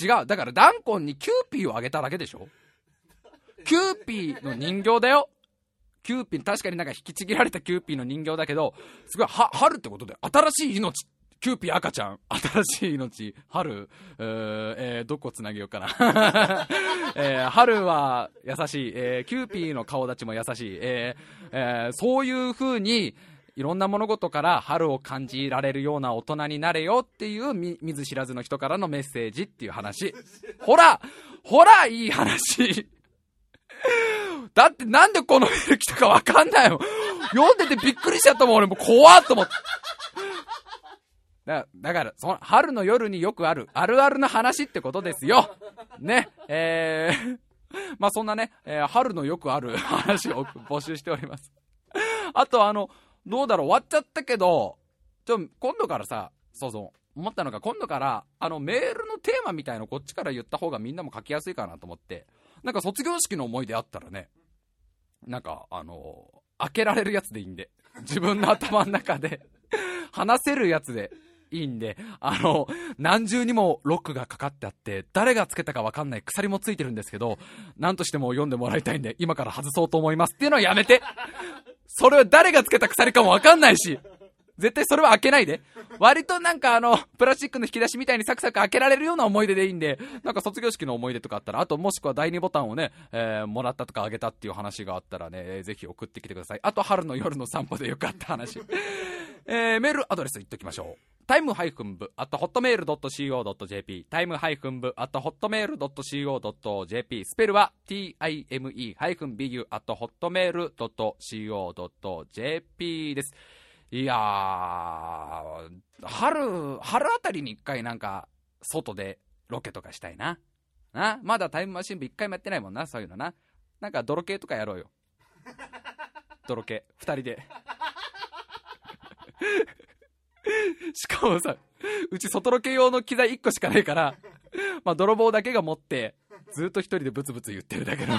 違う、だからダンコンにキューピーをあげただけでしょ。キューピーの人形だよ。キューピー、確かになんか引きちぎられたキューピーの人形だけど、すごいは春ってことで新しい命。キューピー赤ちゃん、新しい命、春、えー、どこつなげようかな、えー、春は優しい、えー、キューピーの顔立ちも優しい、えーえー、そういう風にいろんな物事から春を感じられるような大人になれよっていう、見ず知らずの人からのメッセージっていう話。ほらほら、いい話だって。なんでこのメール来たかわかんないもん。読んでてびっくりしちゃったもん、俺もう怖っと思って。だ, だからその春の夜によくあるあるあるな話ってことですよね。えー、まあそんなね、えー、春のよくある話を募集しております。あと、あの、どうだろう、終わっちゃったけど、ちょ今度からさ、そうそう思ったのが、今度からあのメールのテーマみたいのこっちから言った方がみんなも書きやすいかなと思って、なんか卒業式の思い出あったらね、なんかあのー、開けられるやつでいいんで、自分の頭の中で話せるやつでいいんで、あの、何重にもロックがかかってあって、誰がつけたか分かんない鎖もついてるんですけど、何としても読んでもらいたいんで今から外そうと思いますっていうのはやめて。それは誰がつけた鎖かも分かんないし、絶対それは開けないで。割となんかあのプラスチックの引き出しみたいにサクサク開けられるような思い出でいいんで、なんか卒業式の思い出とかあったら、あともしくは第二ボタンをね、えー、もらったとかあげたっていう話があったらね、ぜひ送ってきてください。あと春の夜の散歩でよかった話、えー、メールアドレス言っときましょう。タイムハイフンブアットホットメール .co.jp、 タイムハイフンブアットホットメール .co.jp、 スペルは time ハイフン bu アットホットメール .co.jp です。いやー、春春あたりに一回なんか外でロケとかしたいな。な、まだタイムマシン部一回もやってないもんな、そういうのな。なんか泥系とかやろうよ泥系二人でしかもさ、うち外ロケ用の機材いっこしかないから、まあ、泥棒だけが持ってずっと一人でブツブツ言ってるだけの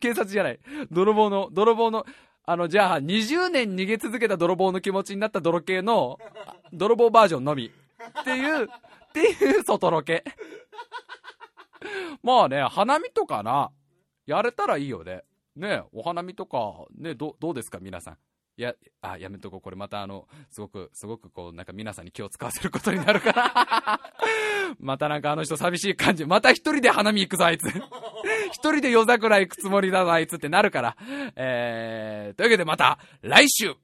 警察じゃない、泥棒の泥棒のあの、じゃあにじゅうねん逃げ続けた泥棒の気持ちになった泥系の泥棒バージョンのみっていうっていう外ロケまあね、花見とかな、やれたらいいよね。ね、お花見とかね、ど, どうですか皆さん。いや、あ、やめとこう。これまたあの、すごく、すごくこう、なんか皆さんに気を使わせることになるから。またなんかあの人寂しい感じ。また一人で花見行くぞ、あいつ。一人で夜桜行くつもりだぞ、あいつってなるから。えー、というわけでまた来週。